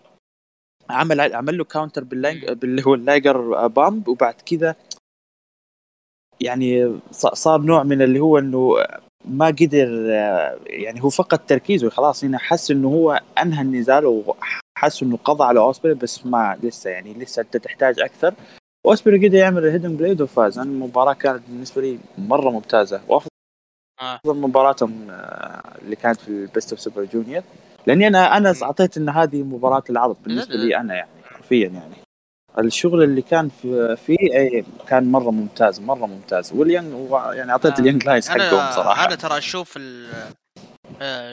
عمل له كاونتر باللي هو اللايجر بامب، وبعد كذا يعني صار نوع من اللي هو انه ما قدر، يعني هو فقد تركيزه خلاص. هنا حس انه هو انهى النزال وحس انه قضى على اوسبري، بس ما لسه انت تحتاج اكثر. اوسبري قدر يعمل الهيدن بليد وفاز. انا المباراه كانت بالنسبه لي مره ممتازه، وافضل مباراتهم اللي كانت في البيست اوف سوبر جونيور، لاني انا اعطيت ان هذه مباراه العرض بالنسبه لي انا، يعني حرفيا يعني الشغل اللي كان فيه كان مره ممتاز. واليانج يعني اعطيت اليانج لاينز حقهم صراحه. انا ترى اشوف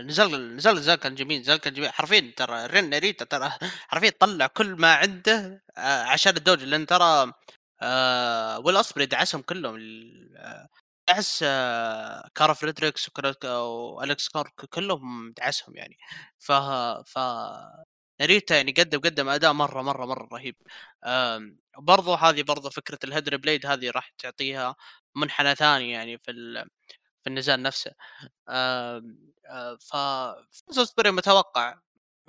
نزال كان جميل حرفيا. ترى رين ناريتا ترى حرفيا طلع كل ما عنده عشان الدوج، لان ترى والأصبري دعسهم كلهم، دعس كارل فريدريكس والكس كارك كلهم دعسهم يعني. ف ناريتا يعني قدم اداء مره رهيب. برضو هذه فكره الهيدن بليد هذه راح تعطيها منحنى ثاني يعني في النزال نفسه. فوز اوسبري متوقع،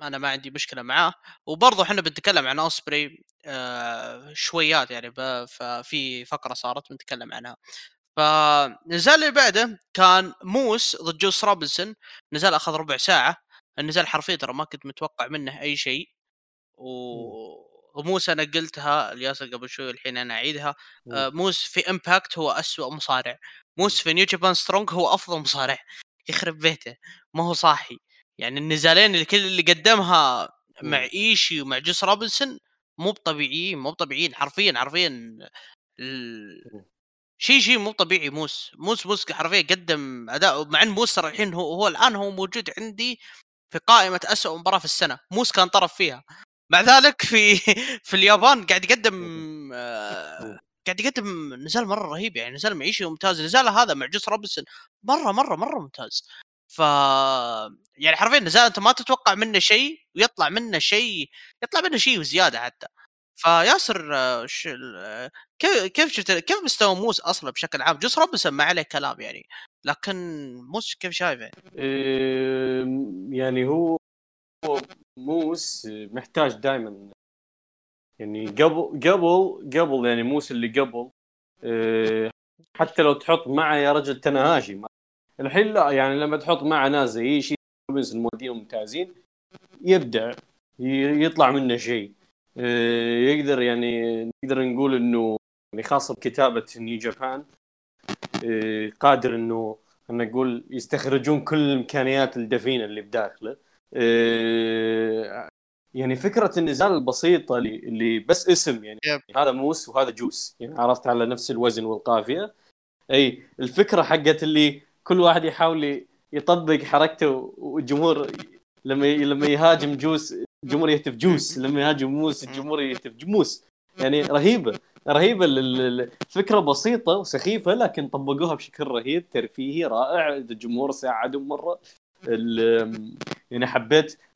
انا ما عندي مشكله معاه. وبرضو احنا بنتكلم عن اوسبري شويات يعني، ففي فقره صارت بنتكلم عنها. فالنزال اللي بعده كان موس ضد جوس روبنسون. نزال اخذ ربع ساعه. النزال حرفيا ترى ما كنت متوقع منه اي شيء، وموس انا قلتها الياسر قبل شوي، الحين انا اعيدها. موس في امباكت هو أسوأ مصارع، موس في نيو جابان سترونج هو افضل مصارع. يخرب بيته ما هو صاحي يعني. النزالين اللي قدمها مع ايشي ومع جوس روبنسون مو طبيعيين حرفيا شيء مو طبيعي. موس حرفيا قدم اداء، مع ان موس الحين هو الان هو موجود عندي في قائمة أسوأ مباراة في السنة. موس كان طرف فيها، مع ذلك في اليابان قاعد يقدم نزال مرة رهيب يعني، نزال معيشي ممتاز. نزال هذا مع جوس روبنسون مرة مرة مرة ممتاز. ف يعني حرفيا نزال أنت ما تتوقع منه شيء ويطلع منه شيء وزيادة حتى. فياسر كيف شفت كيف مستوى موس أصلا بشكل عام؟ جوس روبنسون ما عليه كلام يعني، لكن موس كيف شايفه؟ يعني هو موس محتاج دائما يعني قبل يعني موس اللي قبل حتى لو تحط معه يا رجل تناهاشي الحين لا، يعني لما تحط معه ناس زي شيء روبنز المودين ممتازين يبدع، يطلع منه شيء يقدر يعني نقدر نقول انه يعني خاصه بكتابه نيو جابان قادر انه نقول يستخرجون كل الامكانيات الدفينه اللي بداخله. يعني فكره النزال البسيطه اللي بس اسم يعني هذا موس وهذا جوس، يعني عرفت على نفس الوزن والقافيه. اي الفكره حقت اللي كل واحد يحاول يطبق حركته، والجمهور لما يهاجم جوس الجمهور يهتف جوس، لما يهاجم موس الجمهور يهتف جموس. يعني رهيبه رهيبه الفكره، بسيطه وسخيفه لكن طبقوها بشكل رهيب ترفيهي رائع، الجمهور ساعدهم مره. يعني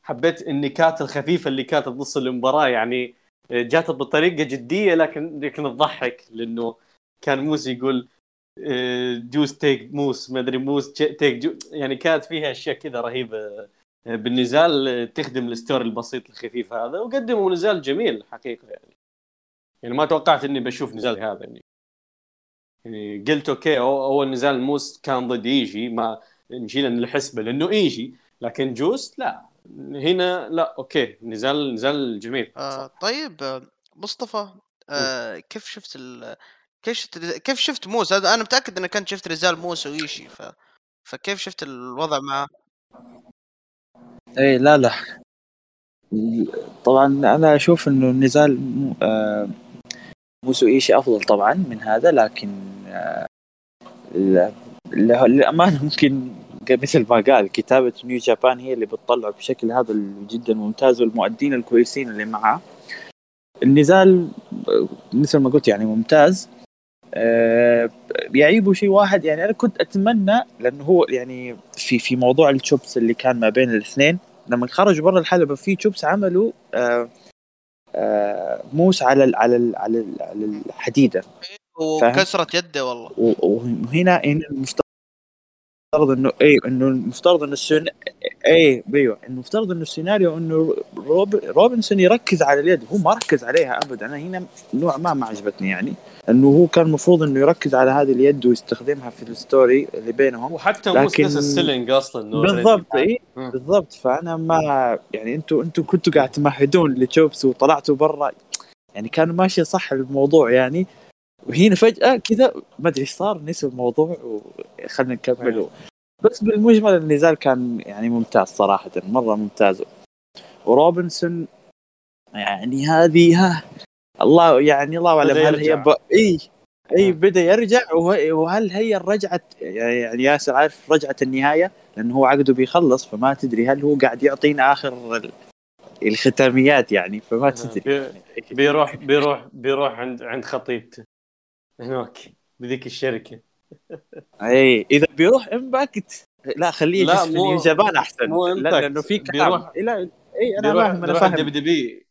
حبيت النكات الخفيفه اللي كانت بنص المباراه، يعني جات بطريقه جديه لكن تضحك، لانه كان موس يقول جوز تيك موس، ما ادري موس تيك جو، يعني كانت فيها اشياء كذا رهيبه بالنزال تخدم الستوري البسيط الخفيف هذا، وقدموا نزال جميل حقيقه. يعني ما توقعت اني بشوف نزال هذا. يعني قلت اوكي، اول نزال موس كان ضد ايجي ما نجينا للحسبه لانه ايجي، لكن جوز لا، هنا لا اوكي، نزال جميل. طيب مصطفى، كيف شفت موس؟ هذا انا متاكد انك كنت شفت رزال موس وإيشي، فكيف شفت الوضع معه؟ اي لا طبعا انا اشوف انه النزال موس وإيشي افضل طبعا من هذا، لكن للامانه ممكن مثل ما قال كتابة نيو جابان هي اللي بتطلع بشكل هذا جدا ممتاز، والمؤدين الكويسين اللي معه. النزال مثل ما قلت يعني ممتاز، يعيبه شيء واحد، يعني أنا كنت أتمنى، لأنه هو يعني في موضوع الشوبس اللي كان ما بين الاثنين، لما خرج برا الحلبة في شوبس عملوا موس على الحديدة وكسرت يده والله، وهنا المفترض انه السيناريو انه روبنسون يركز على اليد، هو ما ركز عليها ابدا. انا هنا نوع ما عجبتني، يعني انه هو كان المفروض انه يركز على هذه اليد ويستخدمها في الستوري اللي بينهم، وحتى لكن السيلينج اصلا بالضبط بالضبط. فانا ما يعني انتم كنتوا قاعد تمهدون لتشوبس وطلعتوا برا، يعني كانوا ماشي صح الموضوع يعني، وهنا فجأة كذا ما أدري صار، نسوا الموضوع وخلنا نكمله. بس بالمجمل النزال كان يعني ممتاز صراحة، مرة ممتاز. وروبنسون يعني هذه الله، يعني الله أعلم هل هي بدأ يرجع، وهل هي رجعت، يعني ياسر عارف رجعت النهاية، لأنه هو عقده بيخلص، فما تدري هل هو قاعد يعطينا آخر الختاميات يعني، فما تدري. بيروح عند خطيبته هناك بذيك الشركة. اي اذا بيروح امباكت، لا خليه يجلس في اليابان احسن، لانه في كلام الى اي انا فاهم دبي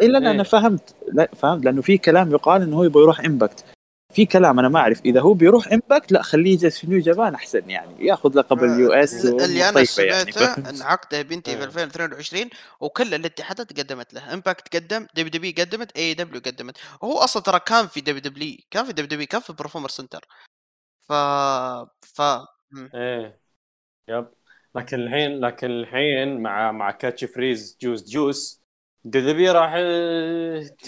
الا انا فهمت، لا فهمت، لانه في كلام يقال انه هو بيروح امباكت، في كلام انا ما اعرف، اذا هو بيروح امباكت لا خليه يجلس في اليابان احسن، يعني ياخذ لقب اليو اس. اللي انا سمعته يعني ان عقده بنتي في 2022، وكل الاتحادات قدمت له، امباكت قدم، دبليو قدمت، اي دبليو قدمت، وهو اصلا ترى كان في دبليو، كان في برفورمر سنتر. ايه ياب. لكن الحين مع كاتش فريز جوز دبي راح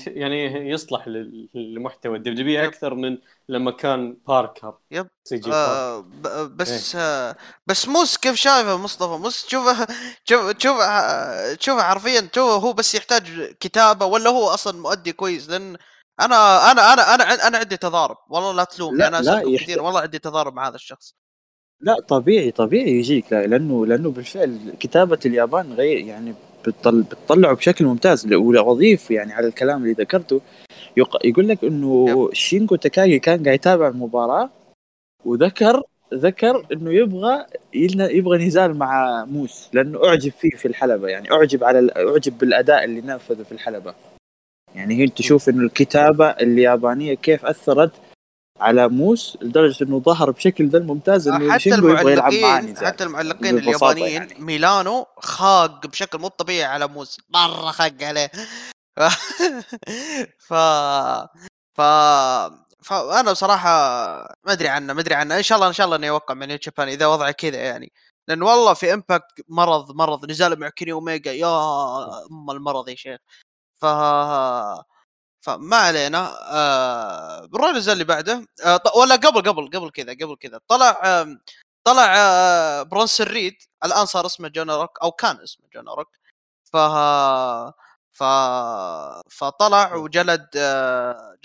يعني يصلح للمحتوى الدبي اكثر من لما كان باركر. يب بس إيه. بس موس كيف شايفه مصطفى؟ موس شوفه حرفيا، هو بس يحتاج كتابه، ولا هو اصلا مؤدي كويس؟ لان انا انا انا انا انا عندي تضارب والله، لا تلومني انا سالته كثير والله، عندي تضارب مع هذا الشخص. لا طبيعي يجيك، لانه بالفعل كتابه اليابان غير، يعني بتطلعه بشكل ممتاز. وأضيف يعني على الكلام اللي ذكرته، يقول لك انه شينكو تاكاغي كان قاعد يتابع المباراه، وذكر انه يبغى نزال مع موس، لانه اعجب فيه في الحلبه، يعني اعجب بالاداء اللي نفذه في الحلبه. يعني هي تشوف انه الكتابه اليابانيه كيف اثرت على موس، لدرجه انه ظهر بشكل ذا ممتاز، انه شينجو يبغى يلعب معاني. حتى المعلقين اليابانيين يعني. ميلانو خاق بشكل مو طبيعي على موس، مره خاق عليه. فانا بصراحه ما ادري عنه. ان شاء الله انه يوقع من اليابان اذا وضعه كذا، يعني لان والله في امباكت مرض نزاله مع كيني اوميجا، يا ام المرض يا شيخ. فما علينا. بنروح للنزال اللي بعده. ولا قبل كذا طلع برونسون ريد، الان صار اسمه جون روك، او كان اسمه جون روك. فطلع وجلد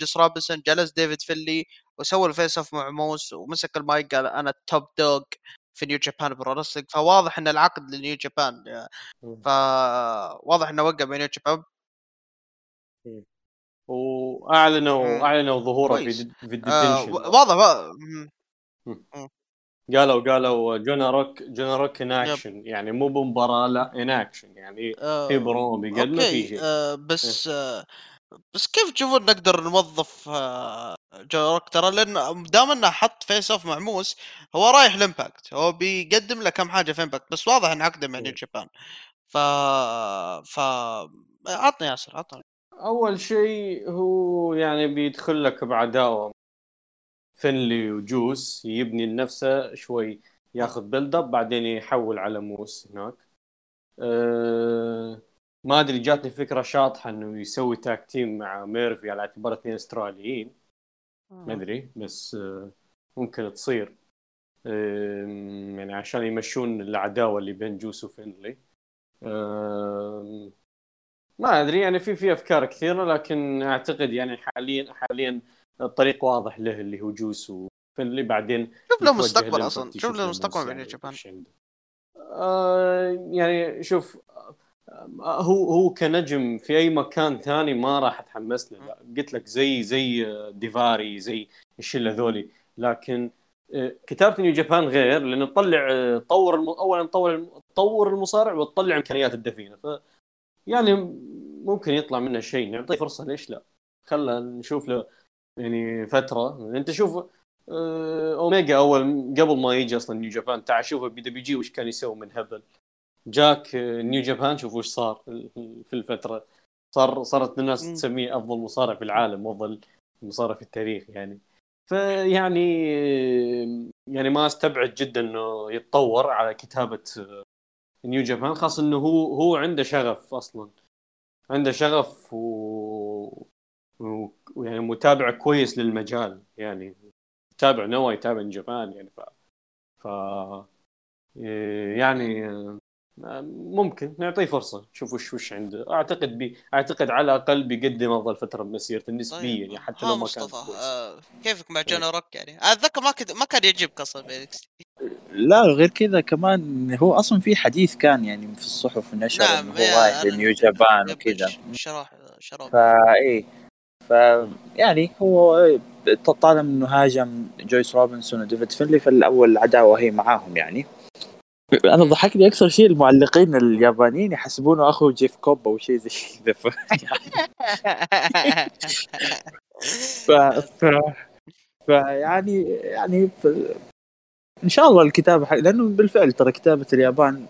جيس رابنسون، جلس ديفيد فيلي، وسوى الفيس اوف مع موس، ومسك المايك قال انا التوب دوغ. في نيو جابان برو رسلينج، فواضح ان العقد لنيو جابان، فواضح انه وقع مع نيو جابان. واعلنوا ظهوره في الديتنشن. واضح قالوا جوناروك ان اكشن، يعني مو بمباراه، لا ان اكشن، يعني في بروم بيقدمه في شيء. بس كيف تشوفون نقدر نوظف جوناروك؟ ترى لان دام انه حط فيس اوف مع موس، هو رايح الامباكت، هو بيقدم له كم حاجه في امباكت، بس واضح انه عقده مع نيو جابان. ف عطني ياسر، عطني اول شيء هو يعني بيدخل لك بعداوه فنلي وجوس، يبني لنفسه شوي، ياخذ بيلد اب بعدين يحول على موس هناك. ما ادري، جاتني فكره شاطحه انه يسوي تاك تيم مع ميرفي على اعتبار اثنين استراليين، ما ادري، بس ممكن تصير يعني عشان يمشون العداوه اللي بين جوس وفنلي. ما ادري، يعني في افكار كثيره، لكن اعتقد يعني حاليا الطريق واضح له اللي هو جوس وفنلي. بعدين شوف له مستقبل اصلا، شوف له مستقبل بين اليابان. يعني شوف، هو كنجم في اي مكان ثاني ما راح اتحمس له، قلت لك زي ديفاري، زي الشله ذولي. لكن كتابة نيو جابان غير، لانه طور المصارع وتطلع امكانيات الدفينه، ف يعني ممكن يطلع منه شيء، نعطيه فرصه، ليش لا؟ خلنا نشوف له يعني فتره. انت شوف اوميجا اول قبل ما يجي اصلا نيو جابان، تعال شوفه بي دبليو جي وش كان يسوي من هبل، جاك نيو جابان شوفوا وش صار في الفتره، صارت الناس تسميه افضل مصارع في العالم، افضل مصارع في التاريخ يعني. فيعني ما استبعد جدا انه يتطور على كتابه نيو جابان، خاصة انه هو عنده شغف اصلا، عنده شغف ويعني متابع كويس للمجال، يعني يتابع نوا، يتابع جابان يعني. ف يعني ممكن نعطيه فرصة، نشوف وش عنده. اعتقد على الاقل بيقدم افضل فترة بمسيرته نسبيا، يعني حتى لو ما كان كويس. كيفك مع جوناروك؟ يعني اتذكر ما كان يعجبك اصلا بيكس. لا، غير كذا كمان هو اصلا في حديث كان يعني في الصحف نشر انه هو رايح لنيو جابان وكذا، شراح فاي يعني هو طالما انه هاجم جويس روبنسون وديفيد فينلي في الاول، عداوه هي معاهم يعني. انا ضحكني اكثر شيء المعلقين اليابانيين يحسبونه اخو جيف كوب او شيء زي كذا، يعني ان شاء الله الكتابه لانه بالفعل ترى كتابه اليابان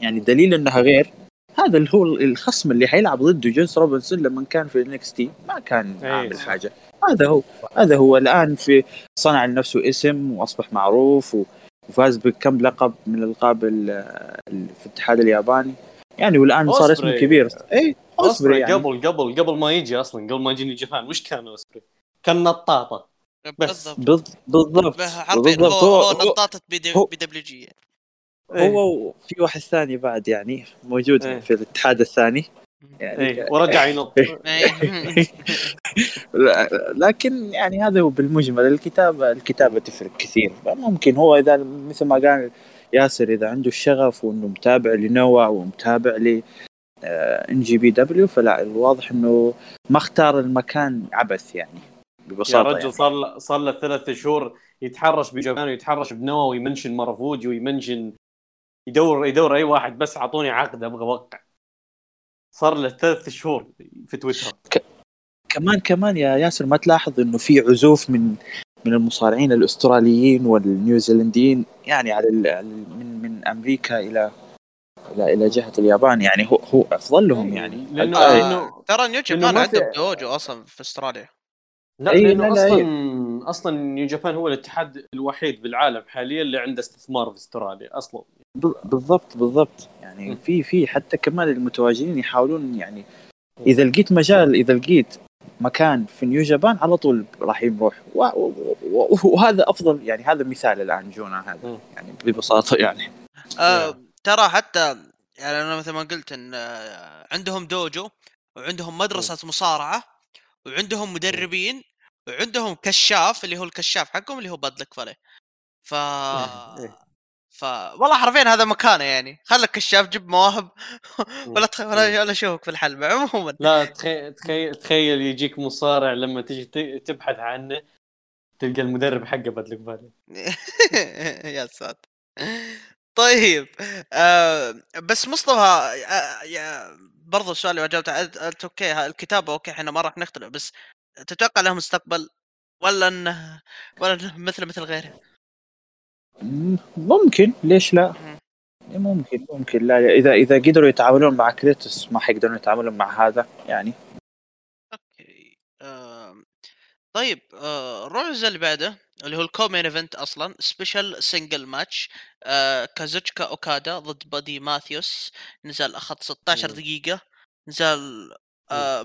يعني دليل انها غير. هذا اللي هو الخصم اللي حيلعب ضده جونس روبنسون لما كان في NXT ما كان عامل حاجه، هذا هو الان في صنع لنفسه اسم واصبح معروف وفاز بكم لقب من الألقاب في الاتحاد الياباني يعني، والان صار اسمه كبير. اي أوسبري يعني. قبل ما يجي اصلا، قبل ما يجي جابان وش كان أوسبري؟ كان نطاطه بس، بالضبط هو نطاطة بي دبليو جي. هو في واحد ثاني بعد يعني موجود في الاتحاد الثاني يعني ورجع ينط. لكن يعني هذا هو بالمجمل. الكتابة تفرق كثير. ممكن هو إذا مثل ما قال ياسر، إذا عنده الشغف وإنه متابع لنوا ومتابع ل NGPW، فلا، الواضح إنه ما اختار المكان عبث يعني. يا رجل يعني. صار له 3 شهور يتحرش بجابان ويتحرش بنوا ويمنشن مرفوج ويمنشن يدور أي واحد، بس عطوني عقد أبغى أوقع. صار له 3 شهور في تويتر. كمان يا ياسر، ما تلاحظ إنه في عزوف من المصارعين الأستراليين والنيوزيلنديين يعني على من أمريكا إلى جهة اليابان، يعني هو أفضل لهم يعني. لأنه ترى نيو جابان عنده دوجو أصلا في أستراليا. لا، لأنه أصلاً نيو جابان هو الاتحاد الوحيد بالعالم حالياً اللي عنده استثمار في أستراليا أصلاً. بالضبط يعني في حتى كمان المتواجدين يحاولون يعني، إذا لقيت مكان في نيو جابان على طول راح يروح، وهذا أفضل يعني. هذا مثال الآن جونا هذا يعني ببساطة يعني. ترى حتى يعني أنا مثل ما قلت إن عندهم دوجو وعندهم مدرسة مصارعة وعندهم مدربين وعندهم كشاف، اللي هو الكشاف حقهم اللي هو بادلك فالي. ف والله حرفيا هذا مكانه يعني، خلك كشاف جيب مواهب ولا ولا شوك في الحلبة عموما. لا تخيل يجيك مصارع لما تيجي تبحث عنه تلقى المدرب حقه بدلك بالي. يا ساتر. طيب بس مصطفى برضه السؤال اللي جاوبت اوكي الكتابه اوكي احنا ما راح نختلف، بس تتوقع له مستقبل ولا انه مثل غيره؟ ممكن، ليش لا؟ ممكن لا، اذا قدروا يتعاملون مع كريتوس ما حيقدرون يتعاملون مع هذا يعني. اوكي طيب الرمز اللي بعده اللي هو الكومين ايفنت اصلا، سبيشال سنجل ماتش كازوتشكا اوكادا ضد بادي ماثيوس، نزال اخذ 16 دقيقه نزال.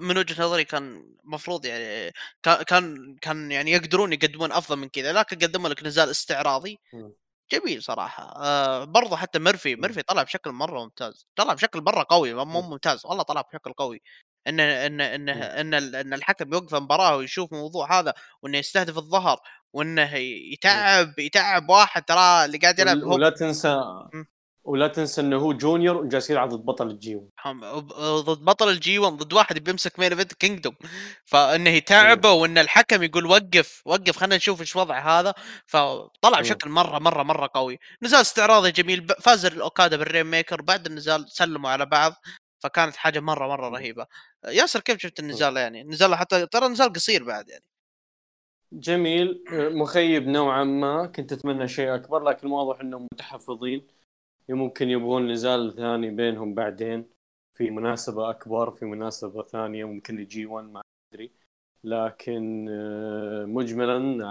من وجهه نظري كان مفروض يعني كان يعني يقدرون يقدمون افضل من كذا، لكن قدموا لك نزال استعراضي جميل صراحه. برضه حتى ميرفي طلع بشكل مره ممتاز، طلع بشكل مره قوي، مو ممتاز والله طلع بشكل قوي، ان ان ان ان, إن الحكم يوقف المباراه ويشوف موضوع هذا وانه يستهدف الظهر وانه يتعب واحد ترى اللي قاعد يلعب. ولا تنسى انه هو جونيور وجالس يلعب ضد بطل الجيوان، ضد بطل الجيوان، ضد واحد بيمسك مين ايفنت كينجدوم، فانه يتعبه وان الحكم يقول وقف خلينا نشوف ايش وضع هذا، فطلع بشكل مره مره مره قوي. نزال استعراضي جميل، فاز الاوكادا بالريم ميكر، بعد النزال سلموا على بعض، فكانت حاجه مره مره رهيبه. ياسر كيف شفت النزال؟ يعني نزال حتى ترى نزال قصير بعد يعني جميل، مخيب نوعا ما، كنت اتمنى شيء اكبر، لكن واضح انهم متحفظين، يمكن يبغون نزال ثاني بينهم بعدين في مناسبه اكبر، في مناسبه ثانيه ممكن يجي 1 ما ادري، لكن مجملا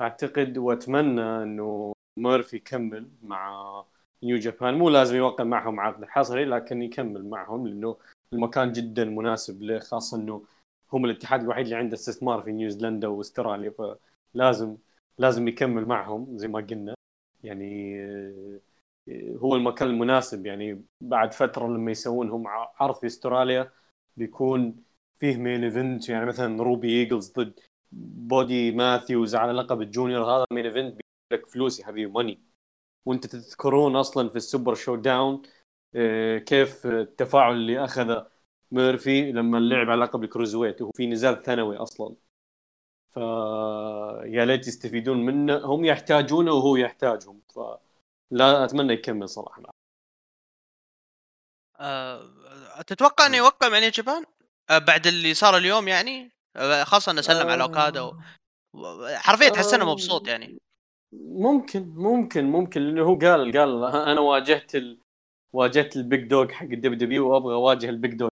اعتقد واتمنى انه ميرفي يكمل مع نيو جابان، مو لازم يوقع معهم عقد حصري لكن يكمل معهم، لانه المكان جدا مناسب له، خاصه انه هم الاتحاد الوحيد اللي عنده استثمار في نيوزيلندا واستراليا، فلازم يكمل معهم زي ما قلنا، يعني هو المكان المناسب. يعني بعد فترة لما يسوونهم عرض في استراليا بيكون فيه مين ايفنت، يعني مثلا روبي ايجلز ضد بودي ماثيوز على لقب الجونيور، هذا مين ايفنت بيقولك فلوس يا حبيبي ماني. وانت تذكرون اصلا في السوبر شو داون كيف التفاعل اللي اخذه ميرفي لما لعب على لقب الكروزويت وفي نزال ثانوي اصلا، فيا ليت يستفيدون منه، هم يحتاجونه وهو يحتاجهم، فلا اتمنى يكمل صراحه. تتوقع انه يوقع مع نيو جابان بعد اللي صار اليوم؟ يعني خاصه انه سلم على اوكادا حرفيا تحس انه مبسوط يعني. ممكن لانه هو قال انا واجهت البيج دوغ حق الدب دبليو وابغى اواجه البيج دوغ.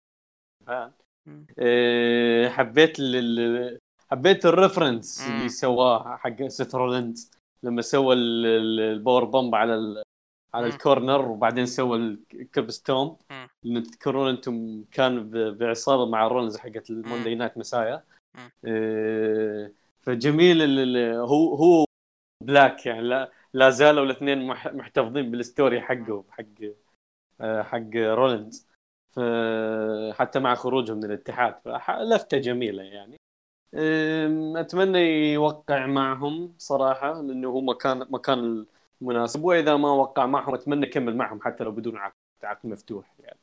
حبيت الريفرنس اللي سواه حق سترولينز لما سوى الباور بامب على الكورنر وبعدين سوى الكيرب ستوم، لأن تذكرون انتم كان بعصابه مع الرولينز حقت الموندي نايت مسايا، فجميل هو بلاك يعني لا زالوا الاثنين محتفظين بالستوري حقه حق رولينز حتى مع خروجه من الاتحاد، فلفته جميله يعني. اتمنى يوقع معهم صراحه لانه هو مكان المناسب، واذا ما وقع معهم اتمنى يكمل معهم حتى لو بدون عقد مفتوح يعني.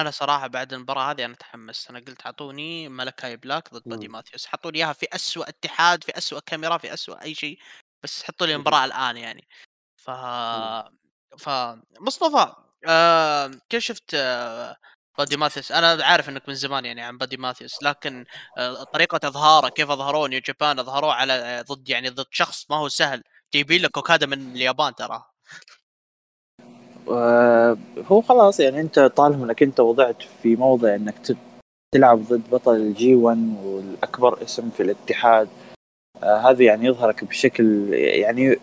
انا صراحه بعد المباراه هذه انا تحمست، انا قلت اعطوني ملكاي بلاك ضد بادي ماثيوس، حطوا لي اياها في اسوء اتحاد، في اسوء كاميرا، في اسوء اي شيء، بس حطوا لي المباراه الان يعني. مصطفى كيف شفت بادي ماثيوس؟ انا عارف انك من زمان يعني عن بادي ماثيوس، لكن طريقه اظهاره كيف اظهروه نيو جابان، اظهروه على ضد شخص ما هو سهل، جايبين لك اوكادا من اليابان ترى. هو خلاص يعني انت طالما انك انت وضعت في موضع انك تلعب ضد بطل الجي 1 والاكبر اسم في الاتحاد، هذا يعني يظهرك بشكل يعني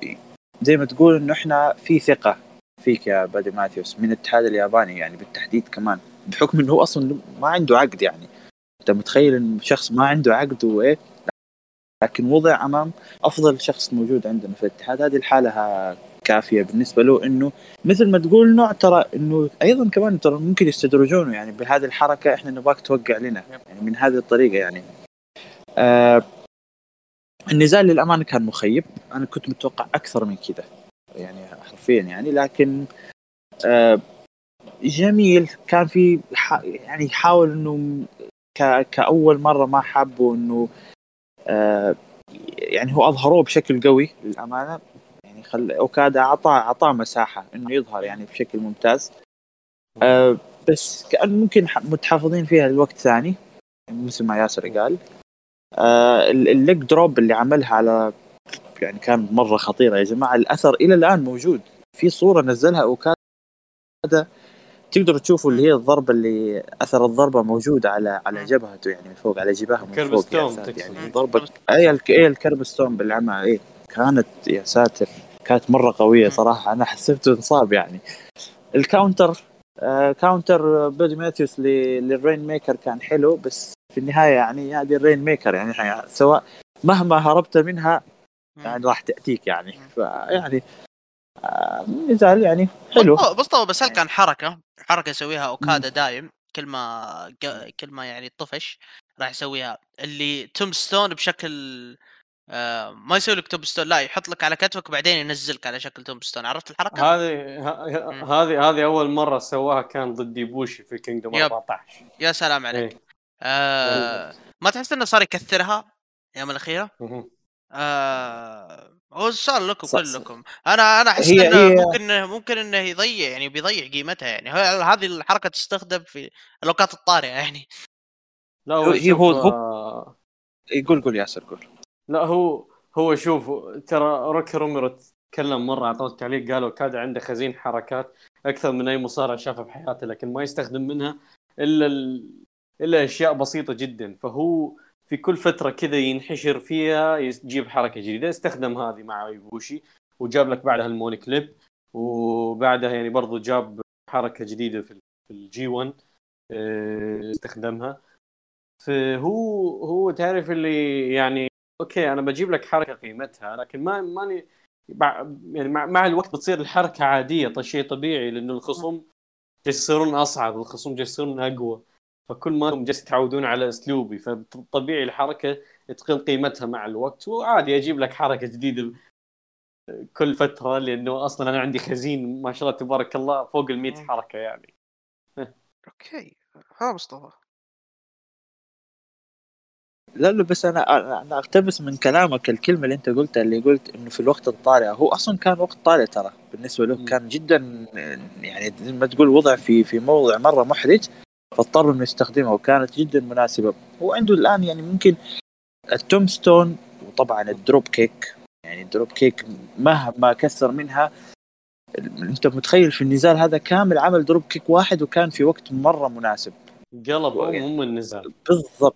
زي ما تقول انه احنا في ثقه فيك يا بادي ماثيوس من الاتحاد الياباني يعني بالتحديد، كمان بحكم انه هو اصلا ما عنده عقد، يعني انت متخيل ان شخص ما عنده عقد وايه، لكن وضع امام افضل شخص موجود عندنا في الاتحاد، هذه الحاله كافيه بالنسبه له، انه مثل ما تقول نوع ترى انه ايضا كمان ترى ممكن يستدرجونه يعني بهذه الحركه، احنا نبغاك توقع لنا يعني من هذه الطريقه يعني. النزال للأمانة كان مخيب، أنا كنت متوقع أكثر من كده يعني حرفيا يعني، لكن جميل كان في يعني يحاول إنه كأول مرة ما حابه إنه يعني هو أظهروه بشكل قوي للأمانة يعني، أوكادا أعطاه مساحة إنه يظهر يعني بشكل ممتاز، بس كان ممكن متحافظين فيها الوقت ثاني مثل ما ياسر قال. الليج دروب اللي عملها على يعني كان مرة خطيرة يا جماعة، الأثر إلى الآن موجود في صورة نزلها أوكادا تقدروا تشوفوا اللي هي الضربة اللي أثر الضربة موجود على جبهته يعني من فوق، على جبهه من فوق يعني ضربة أي الكربستون بالعمى أي كانت يا ساتر كانت مرة قوية صراحة، أنا حسيته انصاب يعني. الكاونتر كاونتر بودي ماتيوس للرين ميكر كان حلو، بس في النهاية يعني هذه الرين ميكر يعني سواء مهما هربت منها يعني راح تأتيك يعني، فيعني نزال يعني حلو. بس طبعا بس هل كان حركة يسويها أوكادا دايم كل ما يعني طفش راح يسويها اللي تومستون بشكل ما يسوي لك تومستون، لا يحط لك على كتفك بعدين ينزلك على شكل تومستون، عرفت الحركة هذه أول مرة سواها كان ضد يبوشي في كينجدوم 14. يا سلام عليك ايه. ما تحس انه صار يكثرها الايام الاخيره؟ وصار لكم كلكم انا احس انه ممكن انه يضيع يعني بيضيع قيمتها يعني، هذه الحركه تستخدم في الاوقات الطارئه يعني. لا هو يقول ياسر قول. لا هو شوف ترى روكي روميرو تكلم مره، اعطوه تعليق قالوا كاد عنده خزين حركات اكثر من اي مصارع شافه بحياته، لكن ما يستخدم منها إلا أشياء بسيطة جدا، فهو في كل فترة كذا ينحشر فيها يجيب حركة جديدة. استخدم هذه مع إيبوشي وجاب لك بعدها الموني كليب، وبعدها يعني برضو جاب حركة جديدة في الجي 1 استخدمها. فهو تعرف اللي يعني أوكي أنا بجيب لك حركة قيمتها، لكن ماني يعني مع الوقت بتصير الحركة عادية شيء طبيعي، لأنه الخصوم يصيرون أصعب، الخصوم يصيرون أقوى، فكل ما هم جالس يتعودون على أسلوبي، فطبيعي الحركة تقل قيمتها مع الوقت، وعادي أجيب لك حركة جديدة كل فترة، لأنه أصلاً أنا عندي خزين ما شاء الله تبارك الله فوق 100 حركة يعني. أوكي ها مصطفى. لا بس أنا أقتبس من كلامك الكلمة اللي أنت قلتها، اللي قلت إنه في الوقت الطارئ، هو أصلاً كان وقت طارئ ترى بالنسبة له، كان جداً يعني ما تقول وضع في موضع مرة محرج، فاضطروا إنه يستخدمها وكانت جدا مناسبة. وعنده الآن يعني ممكن التومستون، وطبعا الدروب كيك مهما كسر منها، أنت متخيل في النزال هذا كامل عمل دروب كيك واحد وكان في وقت مرة مناسب، قلب أم النزال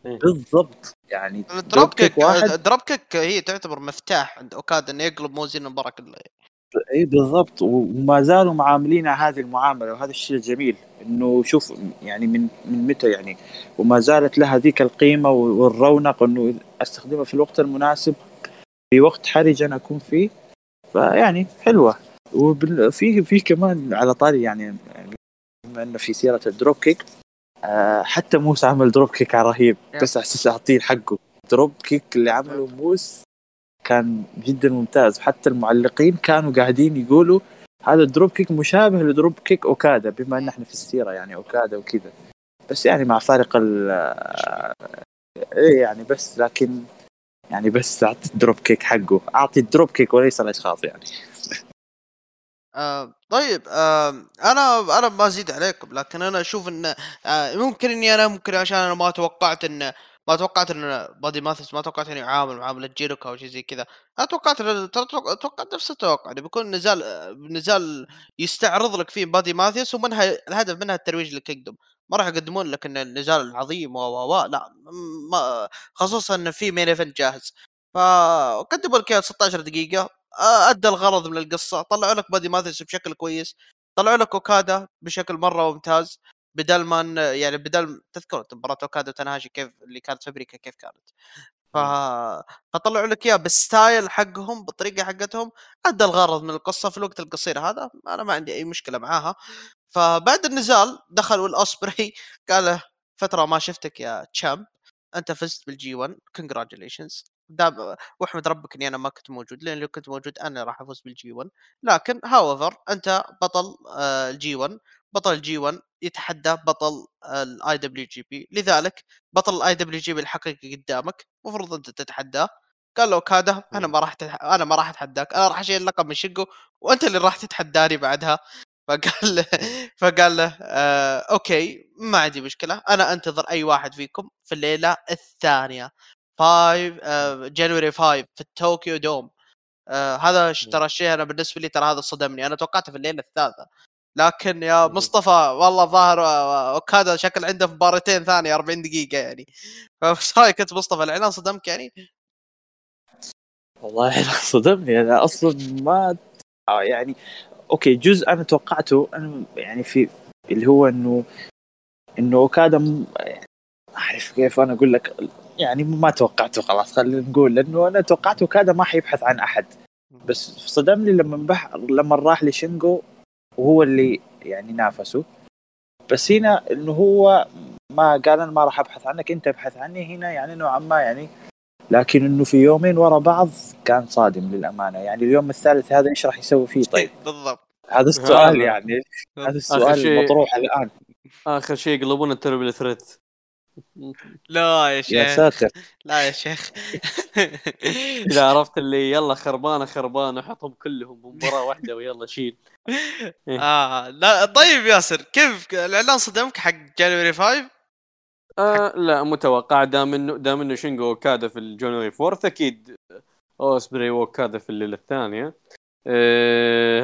بالضبط يعني. الدروب كيك هي تعتبر مفتاح عند أوكادا إنه يقلب موزين المباراة كلها. اي بالضبط، وما زالوا معاملين هذه المعامله، وهذا الشيء الجميل انه شوف يعني من متى يعني، وما زالت لها ذيك القيمه والرونق انه استخدمها في الوقت المناسب في وقت حرج انا اكون فيه، فيعني حلوه. وفي كمان على طاري يعني بما انه في سيره الدروب كيك، حتى موس عمل دروب كيك رهيب، بس احس اعطيه حقه دروب كيك اللي عمله موس كان جدا ممتاز، حتى المعلقين كانوا قاعدين يقولوا هذا الدروب كيك مشابه لدروب كيك أوكادا، بما أن احنا في السيرة يعني أوكادا وكذا، بس يعني مع فارق يعني بس، لكن يعني بس أعطي الدروب كيك حقه، أعطي الدروب كيك وليس الأشخاص يعني. طيب أنا ما أزيد عليكم، لكن أنا أشوف إن ممكن إني أنا ممكن عشان أنا ما توقعت ان بادي ماثيس، ما توقعت انه يعامل معامله جيروكا او شيء زي كذا، انا توقعت نفس التوقع انه بيكون نزال يستعرض لك فيه بادي ماثيس، ومنها الهدف منها الترويج للكينجدوم، ما راح يقدمون لك ان النزال العظيم لا ما، خصوصا ان في مين ايفنت جاهز، فقدموا لك 16 دقيقه ادى الغرض من القصه، طلعوا لك بادي ماثيس بشكل كويس، طلعوا لك اوكادا بشكل مره ممتاز، بدل تذكروا مباراة أوكادا وتنهاشي كيف اللي كانت في أمريكا كيف كانت، فطلعوا لك إياه بالستايل حقهم بالطريقة حقتهم، أدى الغرض من القصة في الوقت القصير هذا، أنا ما عندي أي مشكلة معاها. فبعد النزال دخلوا الأسبري قاله فترة ما شفتك يا تشامب، أنت فزت بالجي 1 congratulations، واحمد ربك اني انا ما كنت موجود، لان لو كنت موجود انا راح افوز بالجي 1. لكن هاوفر انت بطل الجي 1، بطل الجي 1 يتحدى بطل الاي دبليو جي بي، لذلك بطل الاي دبليو جي بي الحقيقي قدامك، المفروض انت تتحداه. قال له كاده انا ما راح اتحداك، انا راح اشيل اللقب من شقه وانت اللي راح تتحداني بعدها. فقال له اوكي ما عندي مشكله، انا انتظر اي واحد فيكم في الليله الثانيه 5 جانوري 5 في التوكيو دوم. هذا ترى الشيء انا بالنسبه لي ترى هذا صدمني، انا توقعته في الليله الثالثه، لكن يا مصطفى والله ظاهر اوكادا شكل عنده مباراتين ثانيه 40 دقيقه يعني. فايش رايك انت مصطفى، الاعلان صدمك يعني؟ والله صدمني انا اصلا ما يعني اوكي جزء انا توقعته انا يعني في اللي هو انه اوكادا يعني اعرف كيف انا اقول لك يعني ما توقعته خلاص خلينا نقول، لانه انا توقعته كذا ما حيبحث عن احد، بس صدمني لما راح لشينجو وهو اللي يعني نافسه. بس هنا انه هو ما قال انا ما راح ابحث عنك انت ابحث عني، هنا يعني نوعا ما يعني، لكن انه في يومين ورا بعض كان صادم للامانه. يعني اليوم الثالث هذا ايش راح يسوي فيه؟ طيب بالضبط هذا السؤال يعني هذا السؤال المطروح الان. اخر شيء يقلبون التربل ثريد. لا يا شيخ يا ساتر، لا يا شيخ. إذا عرفت اللي يلا خربانة حطهم كلهم بمباراة واحدة ويلا شيل. لا طيب ياسر، كيف الإعلان صدمك حق جانوري 5؟ لا متوقع، دام إنه شينجو وكادا في الجانوري 4 أكيد أوسبري وكادا في الليلة الثانية.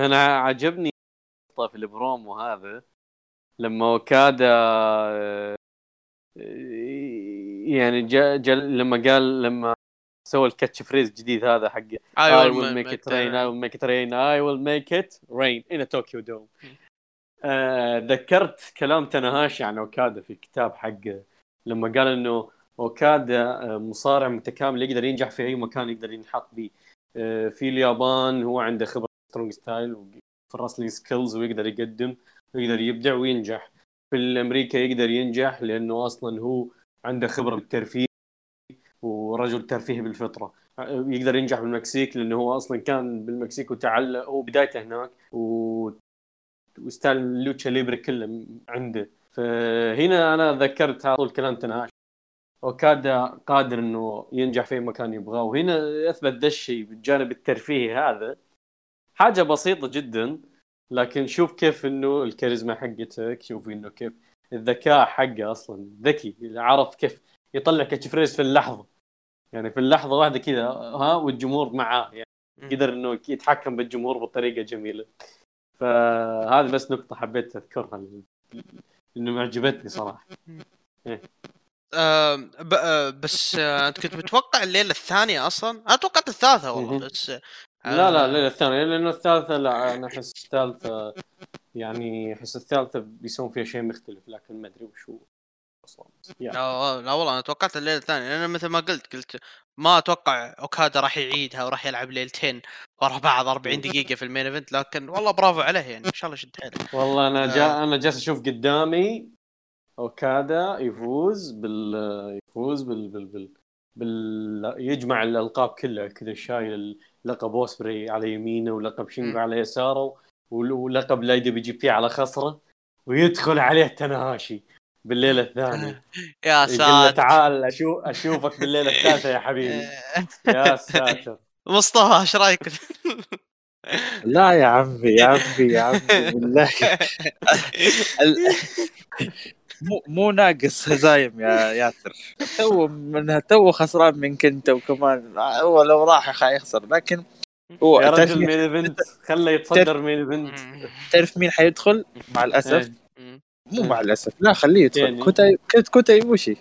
أنا عجبني في البرومو هذا لما وكادا يعني لما سوى الكاتش فريز الجديد هذا حق I will make it rain I will make it rain I will make it rain in a Tokyo Dome. ذكرت كلام تناهاشي عن أوكادا في كتاب حقه لما قال إنه أوكادا مصارع متكامل يقدر ينجح في أي مكان يقدر ينحط به. في اليابان هو عنده خبرة سترونج ستايل في الرسلينج سكيلز ويقدر يقدم ويقدر يبدع وينجح. في الأمريكا يقدر ينجح لأنه أصلاً هو عنده خبرة بالترفيه ورجل ترفيه بالفطرة. يقدر ينجح بالمكسيك لأنه هو أصلاً كان بالمكسيك وتعلق وبدايته هناك وستايل اللوتشا ليبري كله عنده. فهنا أنا ذكرت هذا الكلام تناقش وكادا قادر إنه ينجح في مكان يبغاه، وهنا أثبت ده الشيء بالجانب الترفيهي. هذا حاجة بسيطة جداً، لكن شوف كيف انه الكاريزما حقتك، شوف انه كيف الذكاء حقه، اصلا ذكي اللي عرف كيف يطلع كاتش فريز في اللحظه، يعني في اللحظه واحده كذا والجمهور معاه، يعني قدر انه يتحكم بالجمهور بطريقه جميله. فهذه بس نقطه حبيت اذكرها انه معجبتني صراحه. بس انت كنت متوقع الليله الثانيه اصلا؟ انا توقعت الثالثه والله. بس لا الليلة الثانية، لأنه الثالثة لا، أنا أحس الثالثة يعني بيسوون فيها شيء مختلف، لكن ما أدري وشو أصلاً يعني. لا والله أنا توقعت الليلة الثانية، لأن مثل ما قلت ما أتوقع أوكادا راح يعيدها وراح يلعب ليلتين ورا بعض 40 دقيقة في المين إيفنت، لكن والله برافو عليه يعني، إن شاء الله شد حيله. والله أنا جالس أشوف قدامي أوكادا يفوز بال يجمع الألقاب كلها كذا، شايل لقب أوسبري على يمينه ولقب شينجو على يساره ولقب لايدي بي جي بي على خصره، ويدخل عليه تناهاشي بالليلة الثانية. يا ساتر تعال أشوفك بالليلة الثالثة يا حبيبي. يا ساتر مصطفى ايش رايك؟ لا يا عمي بالله مو ناقص هزايم يا ياسر. تو خسران من كنت، وكمان هو لو راح يخسر، لكن هو يا رجل مين ايفنت خلى يتصدر مين ايفنت. تعرف مين حيدخل مع الاسف؟ مو مع الاسف، لا خليه يدخل كوتا يبوشي.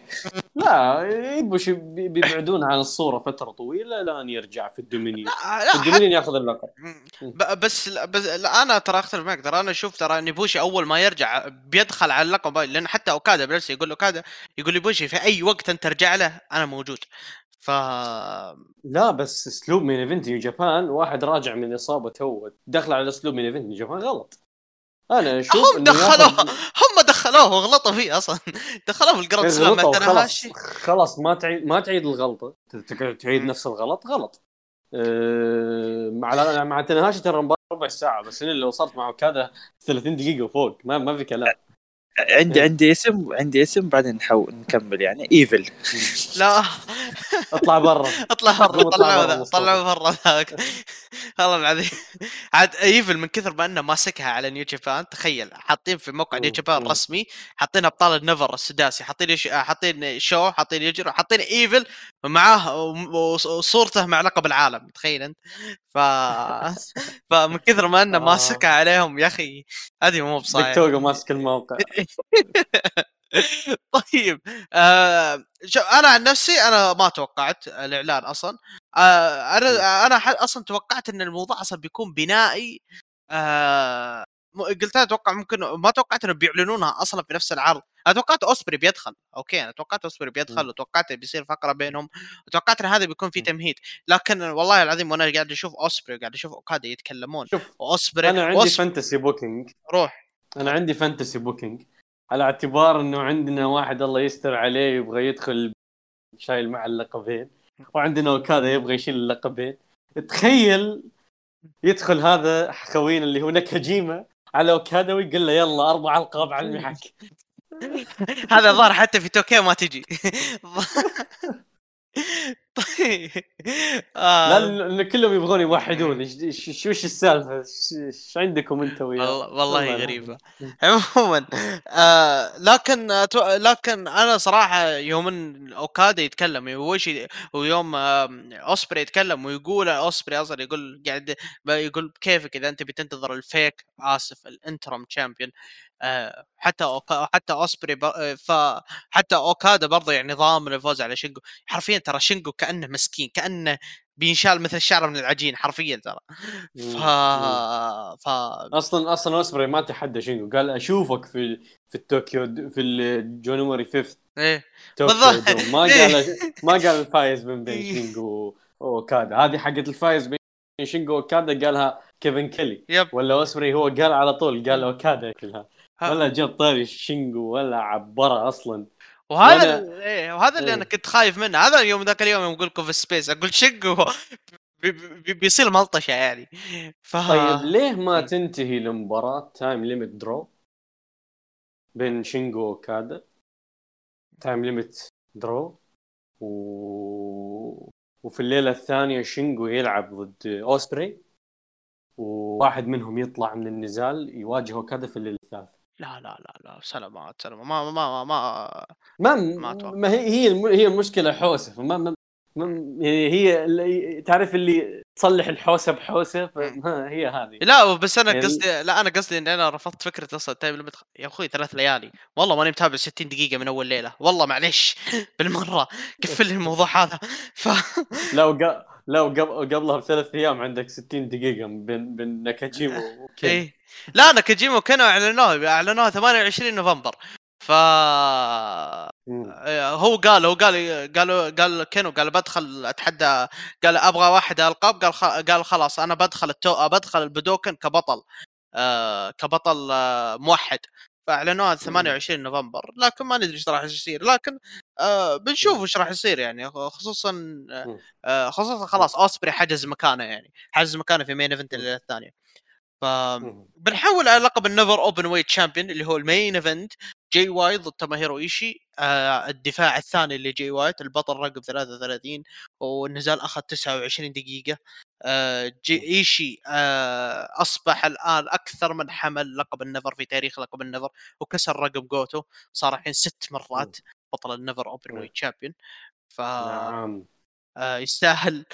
لا يبوشي بيبعدون عن الصوره فتره طويله لان يرجع في الدومينيون، ياخذ اللقب. بس انا ترى اختلف معك، ترى انا شوف ترى ان يبوشي اول ما يرجع بيدخل على اللقب، لان حتى اوكادا بنفسه يقول يبوشي في اي وقت انت ترجع له انا موجود. لا بس اسلوب مين ايفنت جابان، واحد راجع من اصابه دخل على اسلوب مين ايفنت جابان غلط. انا اشوف هم دخلوها دخلوه وغلطوا فيه أصلاً. دخلوه في القرن ما تنهاش. خلاص ما تعيد الغلطة، تعيد نفس الغلط غلط. مع تنهاش ترى ربع ساعة بس، إن اللي وصلت معه كذا 30 دقيقة وفوق، ما في كلام. عندي اسم بعدين نكمل يعني ايفل. لا اطلع برا طلعوا برا ذاك والله العظيم. عاد ايفل من كثر ما انه ماسكها على نيو جابان، تخيل حاطين في موقع نيو جابان الرسمي، حاطين ابطال النفر السداسي، حاطين شو، حاطين يجرو، حاطين ايفل معاه وصورته مع لقب العالم، تخيل انت. فمن كثر ما انه ماسكها عليهم يا اخي، هذه مو بصاير توقع ماسك الموقع. طيب انا عن نفسي انا ما توقعت الاعلان اصلا. انا اصلا توقعت ان الموضوع اصلا بيكون بنائي. قلت اتوقع ممكن، ما توقعت انه بيعلنونها اصلا في نفس العرض. اتوقعت اوسبري بيدخل، اوكي انا توقعت اوسبري بيدخل، وتوقعت بيصير فقره بينهم، وتوقعت ان هذا بيكون في تمهيد. لكن والله العظيم وانا قاعد اشوف اوسبري، قاعد اشوف اوكادا يتكلمون. اوسبري انا عندي فانتسي بوكينج، روح انا عندي فانتسي بوكينج، على اعتبار انه عندنا واحد الله يستر عليه يبغى يدخل شايل مع اللقبين، وعندنا وكذا يبغى يشيل اللقبين. تخيل يدخل هذا خوينا اللي هو نكاجيما على وكذا ويقول له يلا 4 القاب على المحك. هذا ظهر حتى في توكيو ما تجي. طيب لأن كلهم يبغون يوحدون. شوش السالفة؟ شو عندكم انت وياه؟ والله غريبة. عموما لكن انا صراحة يوم اوكادا يتكلم ويوم اوسبري يتكلم ويقول اوسبري اصلا يقول قاعد يقول كيفك اذا انت بتنتظر الفيك، اسف الانترم تشامبيون. حتى اوسبري فحتى اوكادا برضه يعني ضامن الفوز على شينجو. حرفيا ترى شينجو كأنه مسكين، كأنه بينشال مثل الشعر من العجين حرفيا ترى. اصلا اوسبري ما تحدى شينجو، قال اشوفك في التوكيو في الجونوري 5 ايه بالضبط. ما قال الفايز بين شينجو واوكادا. هذه حقه الفايز بين شينجو واوكادا قالها كيفن كيلي ولا اوسبري؟ هو قال على طول، قال اوكادا كلها ولا جاب طاري شينجو ولا عبره اصلا. وهذا اللي انا كنت خايف منه. هذا اليوم ذاك اليوم يقول لكم في السبيس، اقول شينجو بيصير ملطشه يعني. طيب ليه ما تنتهي المباراه تايم ليميت درو بين شينجو وكادا؟ تايم ليميت درو وفي الليله الثانيه شينجو يلعب ضد اوسبري، وواحد منهم يطلع من النزال يواجهه كذا في الليل الثالث. لا سلامات ما ما ما ما ما ما هي المشكله حوسه. هي تعرف اللي تصلح الحوسه بحوسه، هي هذه. لا بس انا قصدي، لا انا قصدي ان انا رفضت فكره اصلا تايم ليميت. يا اخوي 3 ليالي والله ماني متابع 60 دقيقه من اول ليله، والله معليش بالمره قفل الموضوع هذا. لو قبلها ب3 أيام عندك 60 دقيقة بين ناكاجيما وكينو. إيه لا ناكاجيما وكينو أعلنوها 28 نوفمبر. هو قال كينو قال بدخل أتحدى، قال أبغى واحد ألقاب، قال خلاص أنا بدخل البدوكن كبطل، كبطل موحد. فأعلنوها 28 نوفمبر، لكن ما ندري ايش راح يصير. لكن بنشوف ايش راح يصير يعني، خصوصا خلاص اوسبري حجز مكانه في مين ايفنت الليله الثانيه. فبنحول على لقب النفر اوبن ويت تشامبيون اللي هو المين ايفنت، جي وايت ضد تاماهيرو ايشي. الدفاع الثاني لجي وايت، البطل رقم 33، والنزال اخذ 29 دقيقه. ايشي اصبح الان اكثر من حمل لقب النفر في تاريخ لقب النفر، وكسر رقم جوتو، صار الحين 6 مرات بطل النفر اوبن ويت تشامبيون. ف يستاهل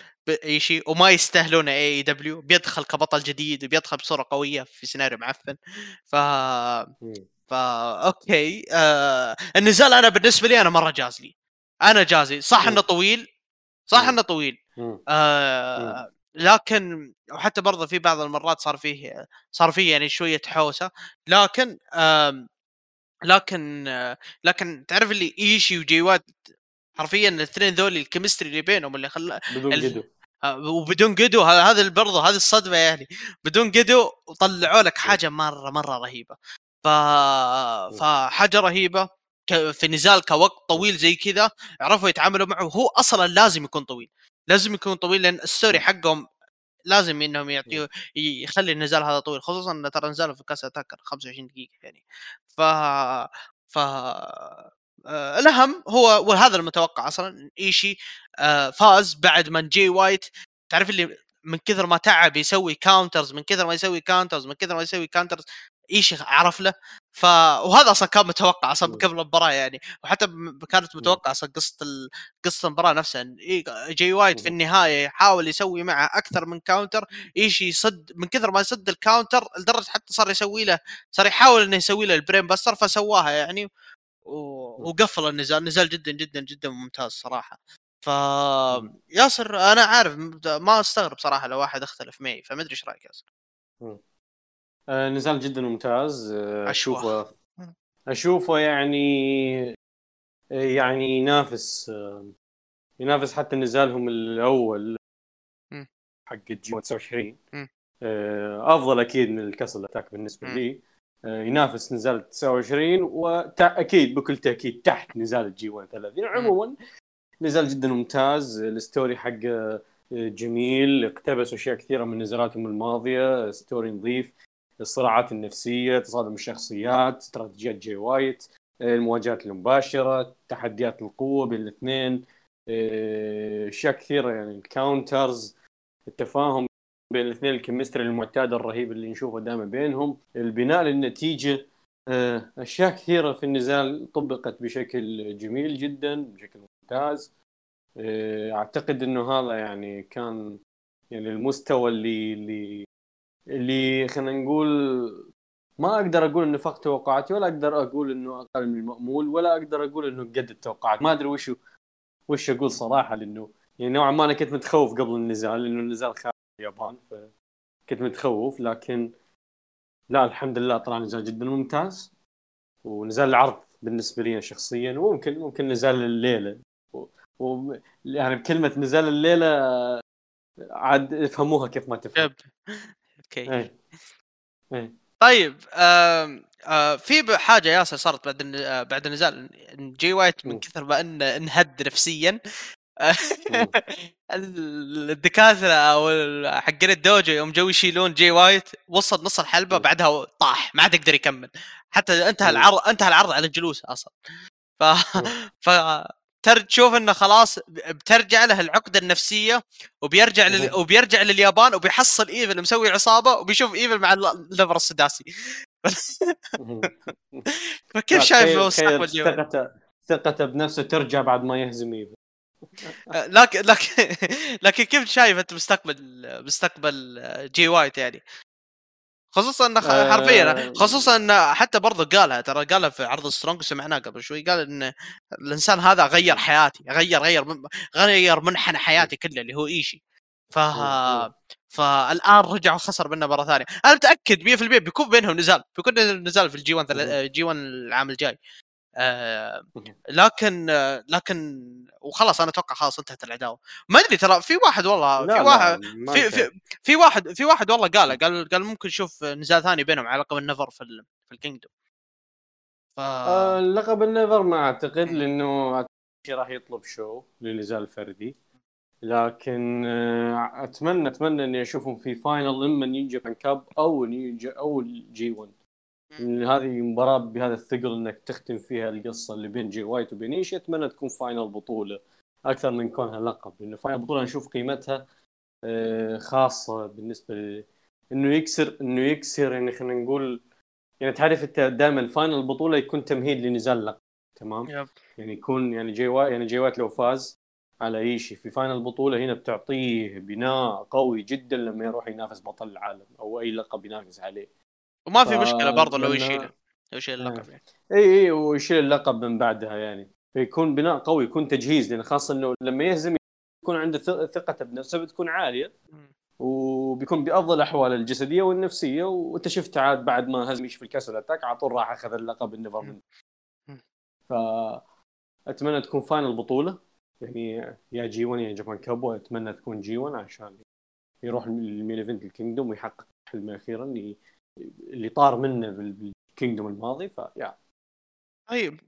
ايشي، وما يستاهلون اي دبليو. بيدخل كبطل جديد وبيدخل بصوره قويه في سيناريو معفن. اوكي النزال انا بالنسبه لي انا مره جاز لي، انا جازي. صح انه طويل، لكن وحتى برضه في بعض المرات صار فيه يعني شويه حوسه. لكن تعرف اللي ايشي وجي وايت حرفيا الاثنين ذول الكيمستري اللي بينهم اللي خلى وبدون قدو. هذا برضه هذه الصدمه يعني، بدون قدو وطلعوا لك حاجه مره رهيبه. فحاجة رهيبة في نزال كوقت طويل زي كذا عرفوا يتعاملوا معه. هو أصلا لازم يكون طويل، لازم يكون طويل، لأن السوري حقهم لازم انهم يعطيه يخلي النزال هذا طويل، خصوصا ان ترى نزاله في كاس اتاكر 25 دقيقه يعني. ف الاهم هو وهذا المتوقع اصلا ايشي فاز بعد ما جي وايت تعرف اللي من كثر ما تعب يسوي كاونترز من كثر ما يسوي كاونترز ايشي عرف له. ف وهذا اصلا كان متوقع اصلا قبل المباراه يعني، وحتى كانت متوقع اصلا قصه المباراه نفسها. جي وايت في النهايه حاول يسوي معه اكثر من كاونتر، ايش يصد من كثر ما يصد الكاونتر لدرجه حتى صار يحاول انه يسوي له البرين باستر فسواها يعني، وقفل النزال. نزال جدا جدا جدا ممتاز صراحه. ف ياسر انا عارف ما استغرب صراحه لو واحد اختلف معي، فما ادري ايش رايك ياسر. نزال جدا ممتاز، اشوفه يعني ينافس حتى نزالهم الاول حق الجي 29 افضل اكيد من الكسل اتاك بالنسبه لي. ينافس نزال 29 وتاكيد بكل تاكيد تحت نزال الجي 31. عموما نزال جدا ممتاز، الستوري حق جميل، اقتبس اشياء كثيره من نزالاتهم الماضيه، ستوري نظيف، الصراعات النفسية، تصادم الشخصيات، استراتيجيات جي وايت، المواجهات المباشرة، تحديات القوة بين الاثنين، أشياء كثيرة يعني، الكاونترز، التفاهم بين الاثنين، الكيمستري المعتاد الرهيب اللي نشوفه دائما بينهم، البناء للنتيجة، أشياء كثيرة في النزال طبقت بشكل جميل جدا، بشكل ممتاز. أعتقد إنه هذا يعني كان يعني المستوى اللي خلينا نقول ما اقدر اقول انه فاق توقعاتي، ولا اقدر اقول انه اقل من المأمول، ولا اقدر اقول انه قد التوقعات. ما ادري وش اقول صراحه، لانه يعني نوعا ما انا كنت متخوف قبل النزال، لانه النزال خارج اليابان فكنت متخوف، لكن لا الحمد لله طلع نزال جدا ممتاز. ونزال العرض بالنسبه لي شخصيا، وممكن نزال الليله، يعني بكلمه نزال الليله عاد افهموها كيف ما تفهم. أوكي. طيب في حاجة ياسر صارت بعد النزال، جي وايت من كثر ما إنه انهد نفسيا الدكاترة أو حقين الدوجو يوم جو يشيلون جي وايت وصل نص الحلبة بعدها طاح، ما عاد يقدر يكمل، حتى انتهى العرض على الجلوس أصلا. تشوف انه خلاص بترجع له العقده النفسيه، وبيرجع لليابان وبيحصل ايفل مسوي عصابه، وبيشوف ايفل مع الليفر السداسي. فكيف شايف مستقبل اليوم؟ ثقته بنفسه ترجع بعد ما يهزم ايفل. لكن كيف شايف انت مستقبل جي وايت يعني؟ خصوصا انه حرفيا، خصوصا انه حتى برضه قالها في عرض سترونج، سمعناه قبل شوي، قال ان الانسان هذا غير حياتي، غير منحنى حياتي كله اللي هو ايشي. فالان رجع وخسر منه مره ثانيه. انا متاكد 100% بيكون بينهم نزال، في الجي 1 العام الجاي. لكن وخلاص انا اتوقع خلاص انتهت العداوه. ما ادري ترى في واحد والله، في واحد والله قال ممكن نشوف نزال ثاني بينهم على لقب النفر في الكينجدوم. لقب النفر ما اعتقد، لانه راح يطلب شو للنزال الفردي، لكن اتمنى اني اشوفهم في فاينل، اما نيو جابان كاب او جي 1. هذه مباراة بهذا الثقل انك تختم فيها القصة اللي بين جي وايت وبين ايشي، اتمنى تكون فاينل بطولة اكثر من كونها لقب، لانه فاينل بطولة نشوف قيمتها خاصة بالنسبة انه يكسر يعني خلينا نقول يعني تعرف انت دائما فاينل بطولة يكون تمهيد لنزال لقب، تمام؟ يعني يكون يعني جي وايت لو فاز على ايشي في فاينل بطولة هنا بتعطيه بناء قوي جدا لما يروح ينافس بطل العالم او اي لقب ينافس عليه، وما في مشكله برضه لو يشيل اللقب يعني. اي ويشيل اللقب من بعدها يعني، فيكون بناء قوي، يكون تجهيز، لان خاصه انه لما يهزم يكون عنده ثقته بنفسه بتكون عاليه، وبيكون بافضل احواله الجسديه والنفسيه. وانت شفت عاد بعد ما هزم في الكسل اتاك على طول راح اخذ اللقب النفر. فاتمنى تكون فاينل بطوله يعني، يا جي 1 يا جابان كاب، واتمنى تكون جي 1 عشان يروح للمين ايفنت الكينجدوم ويحقق حلمه اخيرا اللي طار منه كينجدوم الماضي. فيا طيب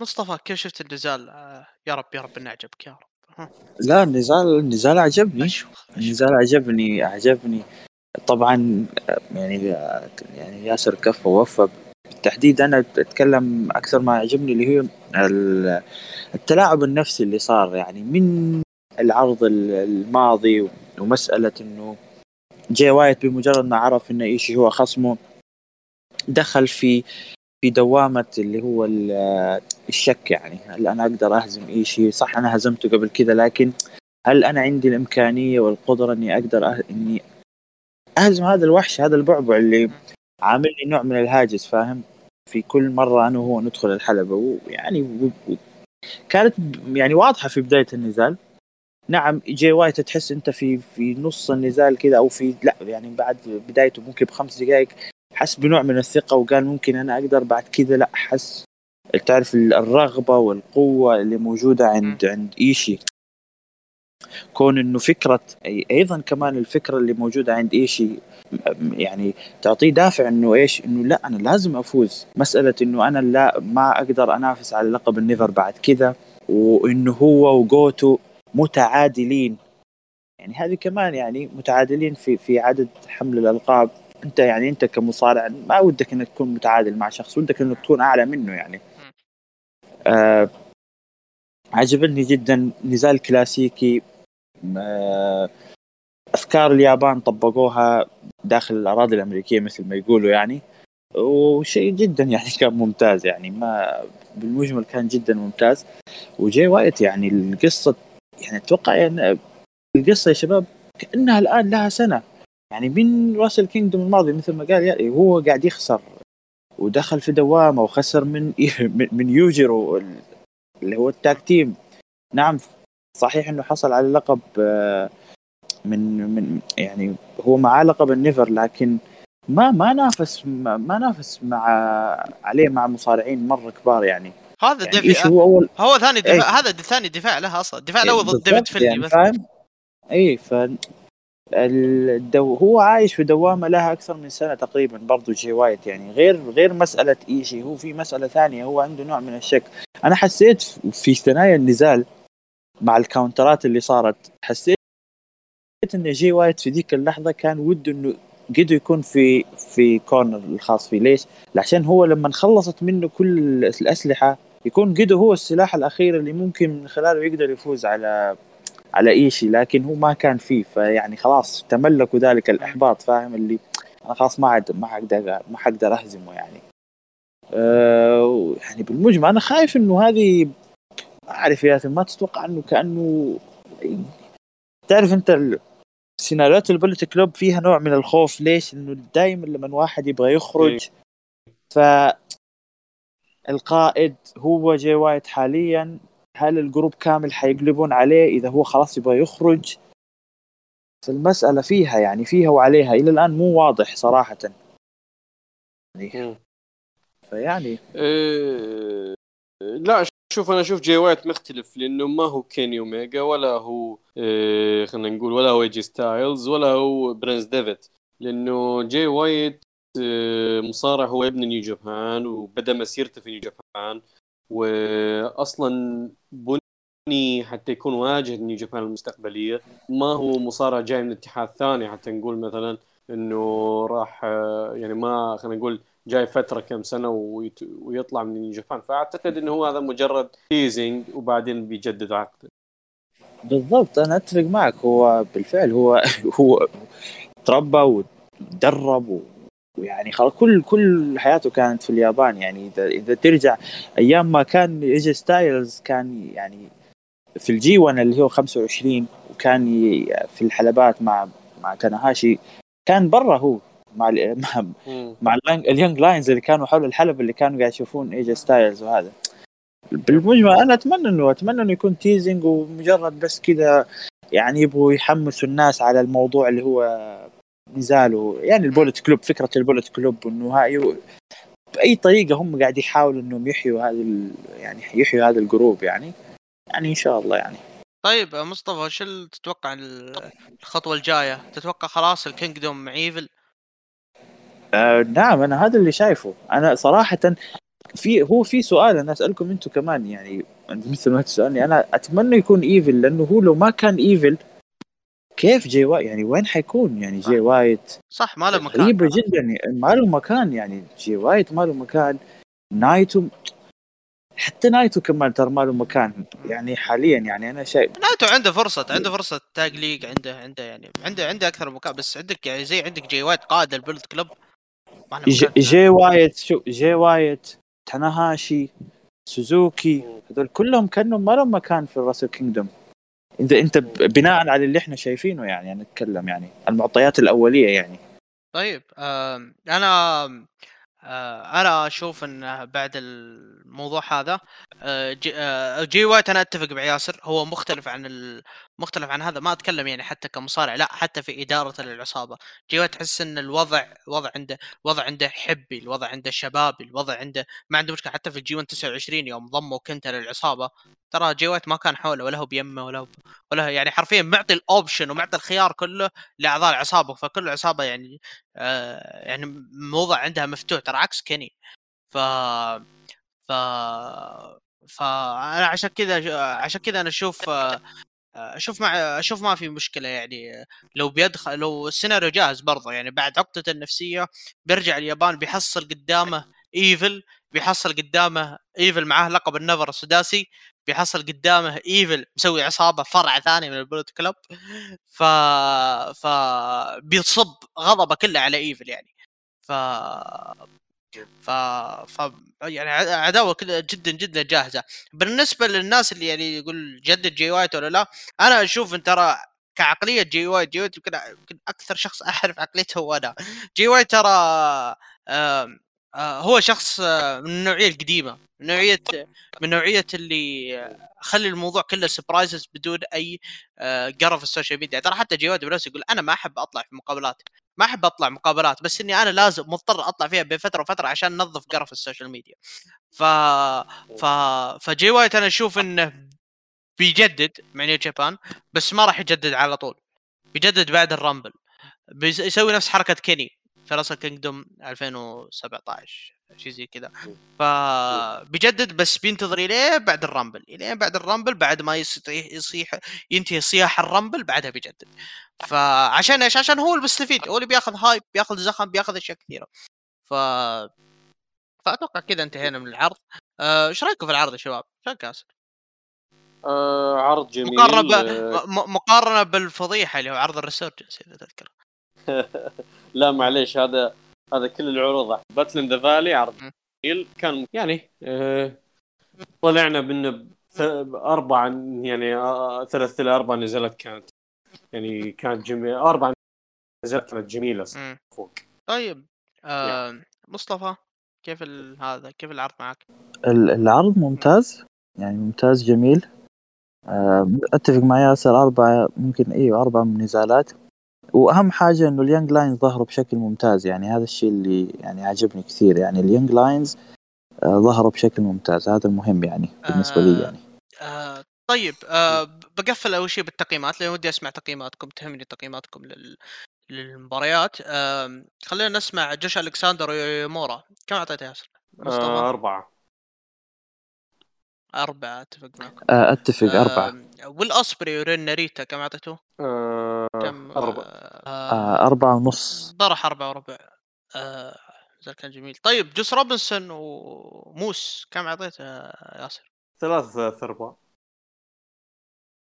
مصطفى كيف شفت النزال؟ يا رب يا رب انه عجبك يا رب. لا النزال عجبني، النزال عجبني طبعا. يعني ياسر كفى ووفى بالتحديد. انا اتكلم اكثر ما عجبني اللي هي التلاعب النفسي اللي صار يعني من العرض الماضي، ومسألة انه جاي وايت بمجرد ما عرف انه ايش هو خصمه دخل في دوامة اللي هو الشك. يعني هل انا اقدر اهزم اي شيء؟ صح انا هزمته قبل كذا، لكن هل انا عندي الامكانية والقدرة اني اقدر اني اهزم هذا الوحش، هذا البعبع اللي عامل لي نوع من الهاجس؟ فاهم؟ في كل مرة انا وهو ندخل الحلبة، ويعني كانت يعني واضحة في بداية النزال. نعم جاي وايت تحس انت في نص النزال كذا، او في لا يعني بعد بدايته ممكن بخمس دقائق حس بنوع من الثقة وقال ممكن انا اقدر بعد كذا. لا حس، تعرف، الرغبة والقوة اللي موجودة عند ايشي، كون انه فكرة ايضا كمان الفكرة اللي موجودة عند ايشي يعني تعطيه دافع انه ايش، انه لا انا لازم افوز. مسألة انه انا لا ما اقدر انافس على لقب النيفر بعد كذا، وانه هو وجوتو متعادلين. يعني هذه كمان يعني متعادلين في عدد حمل الألقاب. انت يعني انت كمصارع ما ودك انك تكون متعادل مع شخص، ودك انك تكون اعلى منه. يعني عجبني جدا، نزال كلاسيكي. افكار اليابان طبقوها داخل الاراضي الامريكيه مثل ما يقولوا يعني، وشيء جدا يعني كان ممتاز. يعني ما بالمجمل كان جدا ممتاز. وجاي وايت يعني القصه، يعني أتوقع يعني القصة يا شباب كأنها الآن لها سنة، يعني من راسل كينجدوم الماضي مثل ما قال. يعني هو قاعد يخسر ودخل في دوامة، وخسر من يوجيرو اللي هو التاك تيم. نعم صحيح إنه حصل على لقب من يعني هو مع لقب النيفر، لكن ما نافس مع عليه مع مصارعين مرة كبار. يعني هذا يعني دفاع هو ثاني دفاع. هذا ثاني دفاع لها اصلا، الدفاع الاول ضد ديفيد فيلي يعني مثلا. اي هو عايش في دوامه لها اكثر من سنه تقريبا. برضو جاي وايت يعني غير مساله اي شيء، هو في مساله ثانيه، هو عنده نوع من الشك. انا حسيت في ثنايا النزال مع الكاونترات اللي صارت، حسيت ان جاي وايت في ذيك اللحظه كان وده انه قدو يكون في كورنر الخاص فيه. ليش؟ عشان هو لما خلصت منه كل الأسلحة يكون قدو هو السلاح الأخير اللي ممكن من خلاله يقدر يفوز على إيشي، لكن هو ما كان فيه. فيعني خلاص تملكوا ذلك الإحباط، فاهم؟ اللي أنا خلاص ما أقدر أهزمه يعني. يعني بالمجمل أنا خايف إنه هذه، أعرف يا أخي، ما تتوقع إنه كأنه، تعرف أنت، سيناريوهات البوليت كلوب فيها نوع من الخوف. ليش؟ انه دائما لما واحد يبغى يخرج، فالقائد هو جاي وايت حاليا. هل الجروب كامل حيقلبون عليه اذا هو خلاص يبغى يخرج؟ المسألة فيها يعني فيها وعليها، الى الان مو واضح صراحة. فيعني لا شوف، أنا أشوف جاي وايت مختلف، لأنه ما هو كيني أوميغا، ولا هو خلينا نقول، ولا هو إيجي ستايلز، ولا هو برنس ديفيد. لأنه جاي وايت مصارع هو ابن نيو جابان، وبدأ مسيرته في نيو جابان، وأصلا بني حتى يكون واجه نيو جابان المستقبلية. ما هو مصارع جاي من اتحاد ثاني حتى نقول مثلا إنه راح يعني ما خلينا نقول جاي فترة كم سنة ويطلع من جابان. فأعتقد إنه هو هذا مجرد تيزينج وبعدين بيجدد عقده. بالضبط، أنا أتفق معك. هو بالفعل هو تربى ودرب، ويعني خلاص كل حياته كانت في اليابان. يعني إذا ترجع أيام ما كان إيجي ستايلز، كان يعني في الجي 1 اللي هو 25، وكان في الحلبات مع تاناهاشي، كان برا هو مع اليونج لاينز اللي كانوا حول الحلبة، اللي كانوا قاعد يشوفون إيجي ستايلز. وهذا بالمجمل أنا أتمنى إنه يكون تيزنج، ومجرد بس كذا يعني يبغوا يحمسوا الناس على الموضوع اللي هو نزاله. يعني البوليت كلوب، فكرة البوليت كلوب، إنه هاي بأي طريقة هم قاعد يحاولوا إنهم يحيوا هذا الجروب. يعني إن شاء الله يعني. طيب مصطفى، شو تتوقع الخطوة الجاية؟ تتوقع خلاص الكينجدوم ايفل نعم أنا هذا اللي شايفه. أنا صراحة في سؤال أنا أسألكم أنتم كمان يعني مثل ما تسألني، أنا أتمنى يكون إيفل، لأنه هو لو ما كان إيفل كيف جاي وايت يعني وين حيكون يعني جاي وايت؟ صح ما له مكان، غريبة جدا ما له مكان يعني جاي وايت ما له مكان، نايتو حتى نايتو كمان ترى ما له مكان يعني حاليا يعني أنا شايف نايتو عنده فرصة تاج ليج، عنده يعني عنده أكثر مكان، بس عندك يعني زي عندك جاي وايت قائد البلد كلب، جاي وايت شو جاي وايت تاناهاشي سوزوكي هذول كلهم كانوا ما لهم مكان في الراسل كينغدوم. انت بناء على اللي احنا شايفينه يعني انا اتكلم يعني المعطيات الاوليه يعني. طيب انا اشوف ان بعد الموضوع هذا جي وايت انا اتفق مع ياسر، هو مختلف عن هذا، ما اتكلم يعني حتى كمصارع، لا حتى في اداره للعصابه. جي وايت تحس ان الوضع عنده حبي، الوضع عنده شبابي، الوضع عنده ما عنده مشكله. حتى في الجي 29 يوم ضموا كنت للعصابه ترى جي وايت ما كان حوله ولا هو بيمه ولا يعني حرفيا معطي الاوبشن ومعطي الخيار كله لاعضاء العصابه، فكل عصابه يعني يعني موضع عندها مفتوح ترى عكس كيني. فانا عشان كذا انا اشوف ما في مشكله يعني لو السيناريو جاهز برضه يعني بعد عقدته النفسيه بيرجع اليابان بيحصل قدامه ايفل معاه لقب النفر السداسي، بيحصل قدامه ايفل مسوي عصابه فرع ثاني من البلوت كلوب، ف بيصب غضبه كله على ايفل يعني ف يعني عداوه كده جدا جدا جاهزه. بالنسبه للناس اللي يعني يقول جدد جي وايت ولا لا، انا اشوف ان ترى كعقليه جي وايت يمكن اكثر شخص اعرف عقليته هو انا. جي وايت ترى هو شخص من النوعيه القديمه، من نوعيه اللي خلي الموضوع كله سبرايزز بدون اي قرف السوشيال ميديا. ترى حتى جواد بنفسه يقول انا ما احب اطلع مقابلات، بس اني انا لازم مضطر اطلع فيها بين فتره وفتره عشان ننظف قرف السوشيال ميديا. فجي وايت انا اشوف انه بيجدد مع نيو جابان، بس ما راح يجدد على طول، بيجدد بعد الرامبل، بيسوي نفس حركه كيني في راسل كينغدوم 2017 شيء زي كذا. فبيجدد بس بينتظر الين بعد الرامبل بعد ما يصيح ينتهي صياح الرامبل بعدها بيجدد. فعشان ايش؟ عشان هو المستفيد، هو اللي بياخذ هايب، بياخذ زخم، بياخذ اشياء كثيره. فاتوقع كذا انتهينا من العرض. ايش رايكم في العرض يا شباب؟ شلون كاسر؟ عرض جميل مقارنه بالفضيحه اللي هو عرض الريسيرجنس اذا تذكر. لا معليش، هذا كل العروض باتلن ذا فالي عرض جميل كان يعني طلعنا منه باربع يعني ثلاث الى اربع نزلات كانت جميله، اربع نزلات كانت جميله فوق. طيب مصطفى كيف هذا كيف العرض معك؟ العرض ممتاز يعني ممتاز جميل، اتفق مع ياسر، اربعه ممكن اربعه من نزالات، واهم حاجه انه اليانج لاينز ظهروا بشكل ممتاز يعني هذا الشيء اللي يعني عجبني كثير يعني اليانج لاينز ظهروا بشكل ممتاز، هذا المهم يعني بالنسبه لي يعني. طيب بقفل اول شيء بالتقييمات لأن ودي اسمع تقييماتكم، تهمني تقييماتكم للمباريات. خلينا نسمع جوش الكساندر ويمورا، كم اعطيته ياسر؟ 4 اتفق معك. اتفق 4. والأصبري ورين ناريتا كم اعطيته؟ 4.5 طرح 4.25. زال كان جميل. طيب جوس روبنسون وموس كم اعطيته ياسر؟ 3.25.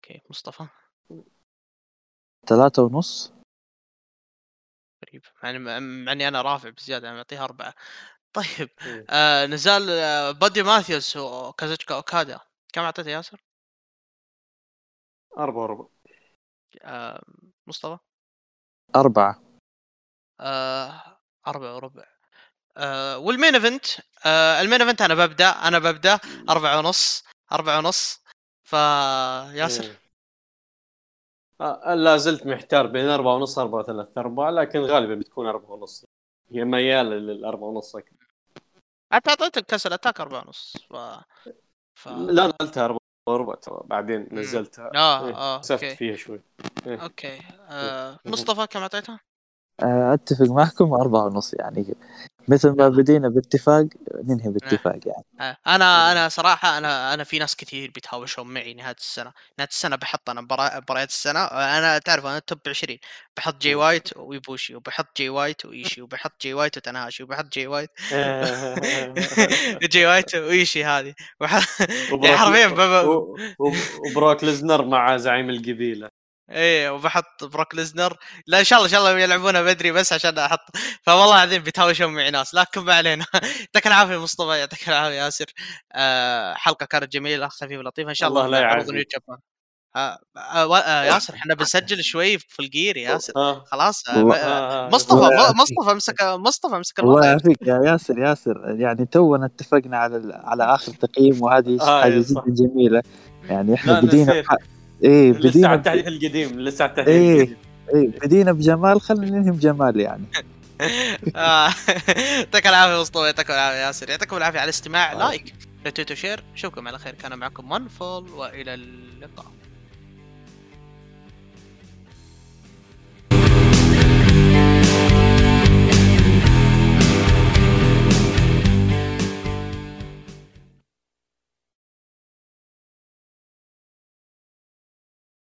اوكي مصطفى 3.5 غريب يعني انا رافع بزياده، انا اعطيها 4. طيب نزال بادي ماثيوس وكازوتشيكا أوكادا كم اعطيته ياسر؟ 4.25. مصطفى 4. 4.25. والمين ايفنت، المين ايفنت انا ببدا 4.5. فياسر لا زلت محتار بين 4.5 4.75، لكن غالبا بتكون 4.5 هي ميال للأربعة ونص أكثر. أعطيت الكسر أتاك 4.5 لا نزلتها 4.25 بعدين نزلتها سفت فيها شوي. أوكي مصطفى كم أعطيتها؟ أتفق معكم 4.5 يعني مثل ما بدينا باتفاق ننهي باتفاق يعني. أنا صراحة أنا في ناس كثير بيتهاوشون معي نهاية السنة بحط أنا مباريات السنة. أنا تعرف أنا توب 20 بحط جي وايت ويبوشي وبحط جي وايت وإيشي وبحط جي وايت وتنهاشي وبحط جي وايت جي وايت وإيشي هذه حرفيا وبروك ليزنر مع زعيم القبيلة. ايه وبحط بروك ليزنر. لا ان شاء الله يلعبونها بدري بس عشان احط. فوالله العظيم بيتهاوشون معي ناس لكن ما علينا. يعطيك العافيه مصطفى، يعطيك العافيه ياسر. حلقه كانت جميله خفيفه لطيفه ان شاء الله. لا يعرضون ياسر احنا بنسجل شوي في الجير ياسر خلاص. مصطفى مسك الله يعافيك يا ياسر. يعني تونا اتفقنا على اخر تقييم وهذه حاجه جدا جميله. يعني احنا بدينا ايه بدينا على التحديث القديم لسه على التحديث. ايه بدينا بجمال خلينا ننهي بجمال يعني. يعطيك العافيه مصطفى، يعطيك العافيه ياسر، يعطيكم العافيه على الاستماع. لايك ريتويت وشير. اشوفكم على خير. كان معكم منفل والى اللقاء.